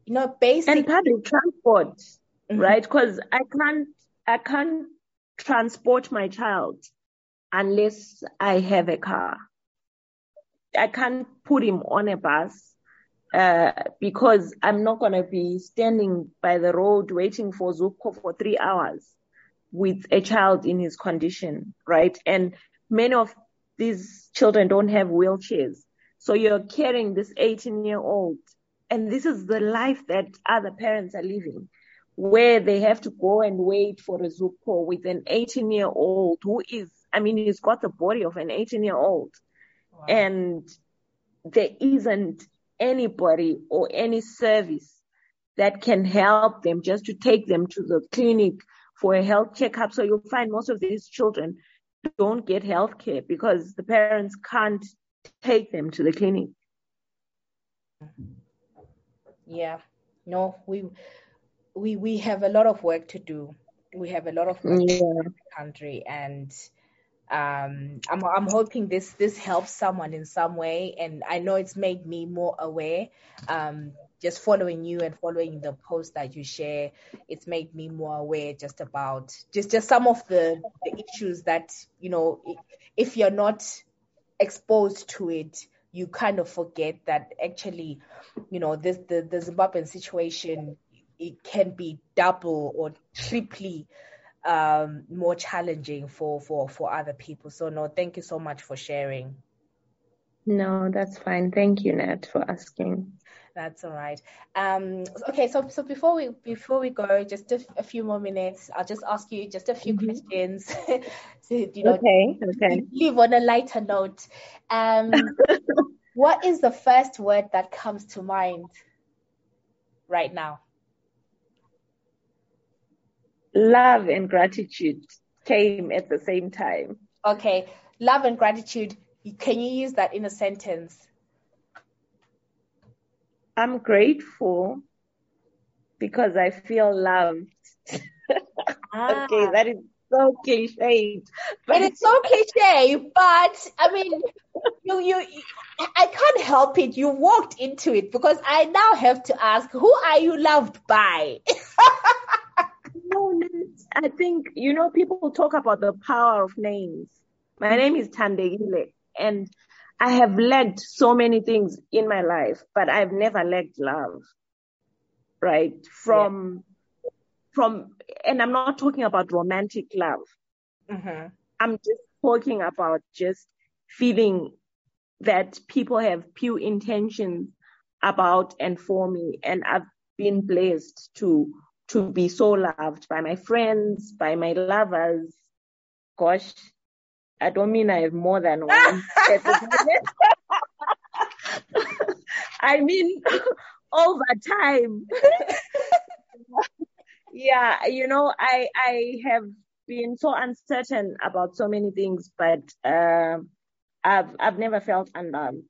you know, basic and public transport, mm-hmm. right? Because I can't, I can't transport my child unless I have a car. I can't put him on a bus. Uh, because I'm not going to be standing by the road waiting for Zuko for three hours with a child in his condition, right? And many of these children don't have wheelchairs. So you're carrying this eighteen-year-old, and this is the life that other parents are living, where they have to go and wait for a Zuko with an eighteen-year-old who is, I mean, he's got the body of an eighteen-year-old. Wow. And there isn't anybody or any service that can help them, just to take them to the clinic for a health checkup. So you'll find most of these children don't get health care because the parents can't take them to the clinic. Yeah, no, we we we have a lot of work to do. We have a lot of work yeah. to do in the country, and Um, I'm I'm hoping this this helps someone in some way, and I know it's made me more aware. Um, just following you and following the post that you share, it's made me more aware just about just, just some of the, the issues that, you know, if you're not exposed to it, you kind of forget that actually, you know, this the, the Zimbabwean situation, it can be double or triply um more challenging for for for other people. So no, thank you so much for sharing. No, that's fine. Thank you, Nat, for asking. That's all right. Um okay, so so before we before we go, just a, a few more minutes, I'll just ask you just a few mm-hmm. questions. So, you know, okay, okay. Leave on a lighter note. Um what is the first word that comes to mind right now? Love and gratitude came at the same time. Okay. Love and gratitude. Can you use that in a sentence? I'm grateful because I feel loved. Ah. Okay. That is so cliched. But it is so cliche, but I mean, you, you, I can't help it. You walked into it because I now have to ask, who are you loved by? I think, you know, people talk about the power of names. My name is Thandekile, and I have lacked so many things in my life, but I've never lacked love, right? From, yeah. from, and I'm not talking about romantic love. Mm-hmm. I'm just talking about just feeling that people have pure intentions about and for me, and I've been blessed to to be so loved by my friends, by my lovers. Gosh, I don't mean I have more than one. I mean, over time. Yeah, you know, I I have been so uncertain about so many things, but uh, I've I've never felt unloved.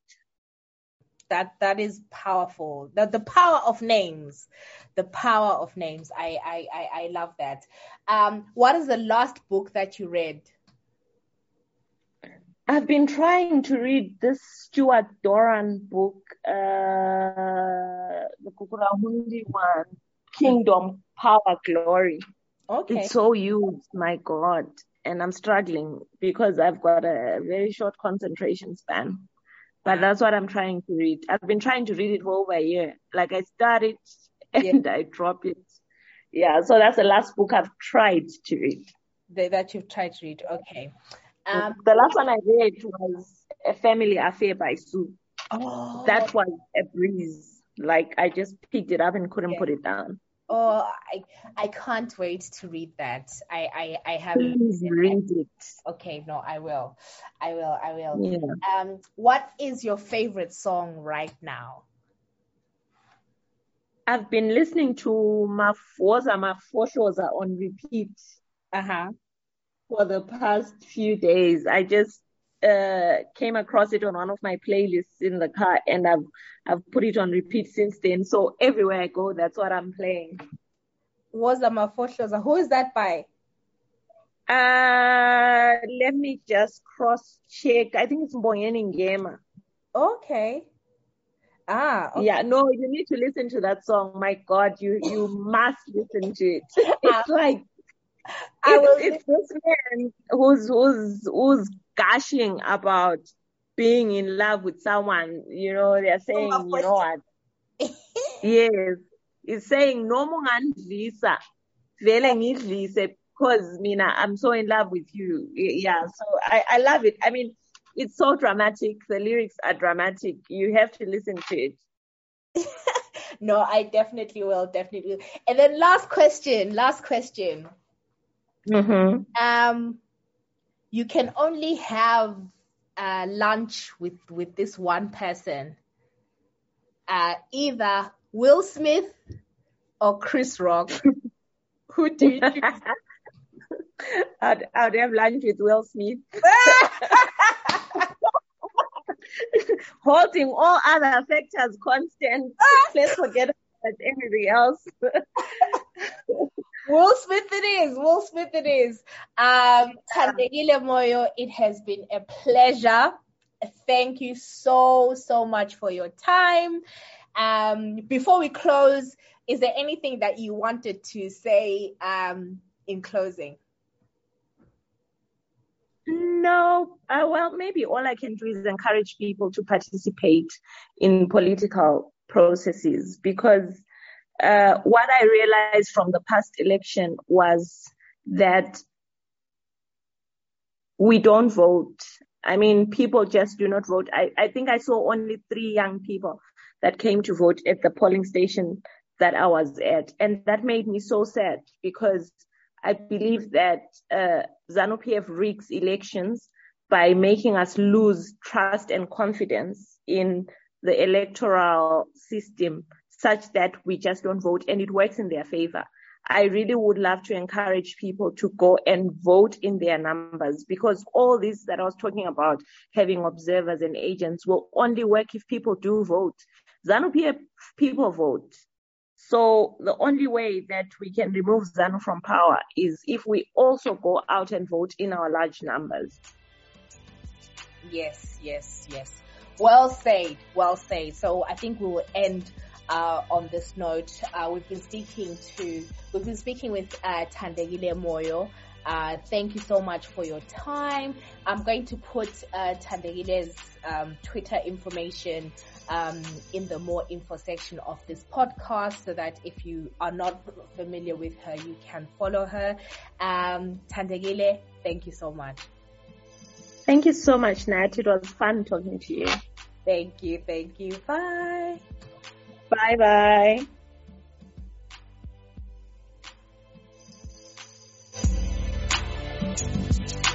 That that is powerful. That the power of names, the power of names. I I I, I love that. Um, what is the last book that you read? I've been trying to read this Stuart Doran book, uh, the Gukurahundi one, Kingdom, Power, Glory. Okay, it's so huge, my God, and I'm struggling because I've got a very short concentration span. But that's what I'm trying to read. I've been trying to read it for over a year. Like I start it and yeah. I drop it. Yeah, so that's the last book I've tried to read. The, that you've tried to read, okay. Um, the last one I read was A Family Affair by Sue. Oh. That was a breeze. Like I just picked it up and couldn't yeah. put it down. Oh, I I can't wait to read that. I I, I haven't Please read it. Okay, no, I will. I will, I will. Yeah. Um, what is your favorite song right now? I've been listening to Mafosa, Mafosa on repeat uh-huh. for the past few days. I just uh, came across it on one of my playlists in the car, and I've I've put it on repeat since then. So everywhere I go, that's what I'm playing. Woza Mafotloza. Who is that by? Uh, let me just cross check. I think it's Boyenin Gamer. Okay. Ah, okay. Yeah, no, you need to listen to that song. My God, you you must listen to it. It's like I will, it's this man who's who's who's gushing about being in love with someone. You know, they're saying, oh, you know what? Yes, he's saying no more visa. Because Mina, I'm so in love with you. Yeah, so I, I love it. I mean, it's so dramatic. The lyrics are dramatic. You have to listen to it. No, I definitely will. Definitely. And then last question, last question. Mm-hmm. Um, you can only have uh, lunch with, with this one person. Uh, either Will Smith or Chris Rock. Who do you choose? I'd, I'd have lunch with Will Smith. Holding all other factors constant. Let's forget about everything else. Will Smith it is. Will Smith it is. Um, Thandekile Moyo, it has been a pleasure. Thank you so, so much for your time. Um, before we close, is there anything that you wanted to say um, in closing? No. Uh, well, maybe all I can do is encourage people to participate in political processes, because uh, what I realized from the past election was that we don't vote. I mean, people just do not vote. I, I think I saw only three young people that came to vote at the polling station that I was at. And that made me so sad, because I believe that uh, ZANU-P F rigs elections by making us lose trust and confidence in the electoral system such that we just don't vote, and it works in their favor. I really would love to encourage people to go and vote in their numbers, because all this that I was talking about, having observers and agents, will only work if people do vote. ZANU-P F people vote. So the only way that we can remove ZANU from power is if we also go out and vote in our large numbers. Yes, yes, yes. Well said, well said. So I think we will end uh, on this note. Uh, we've been speaking to, we've been speaking with uh, Thandekile Moyo. Uh, thank you so much for your time. I'm going to put uh, Tandegile's um, Twitter information um, in the more info section of this podcast, so that if you are not familiar with her, you can follow her. Um, Thandekile, thank you so much. Thank you so much, Nat. It was fun talking to you. Thank you. Thank you. Bye. Bye-bye. Thank you.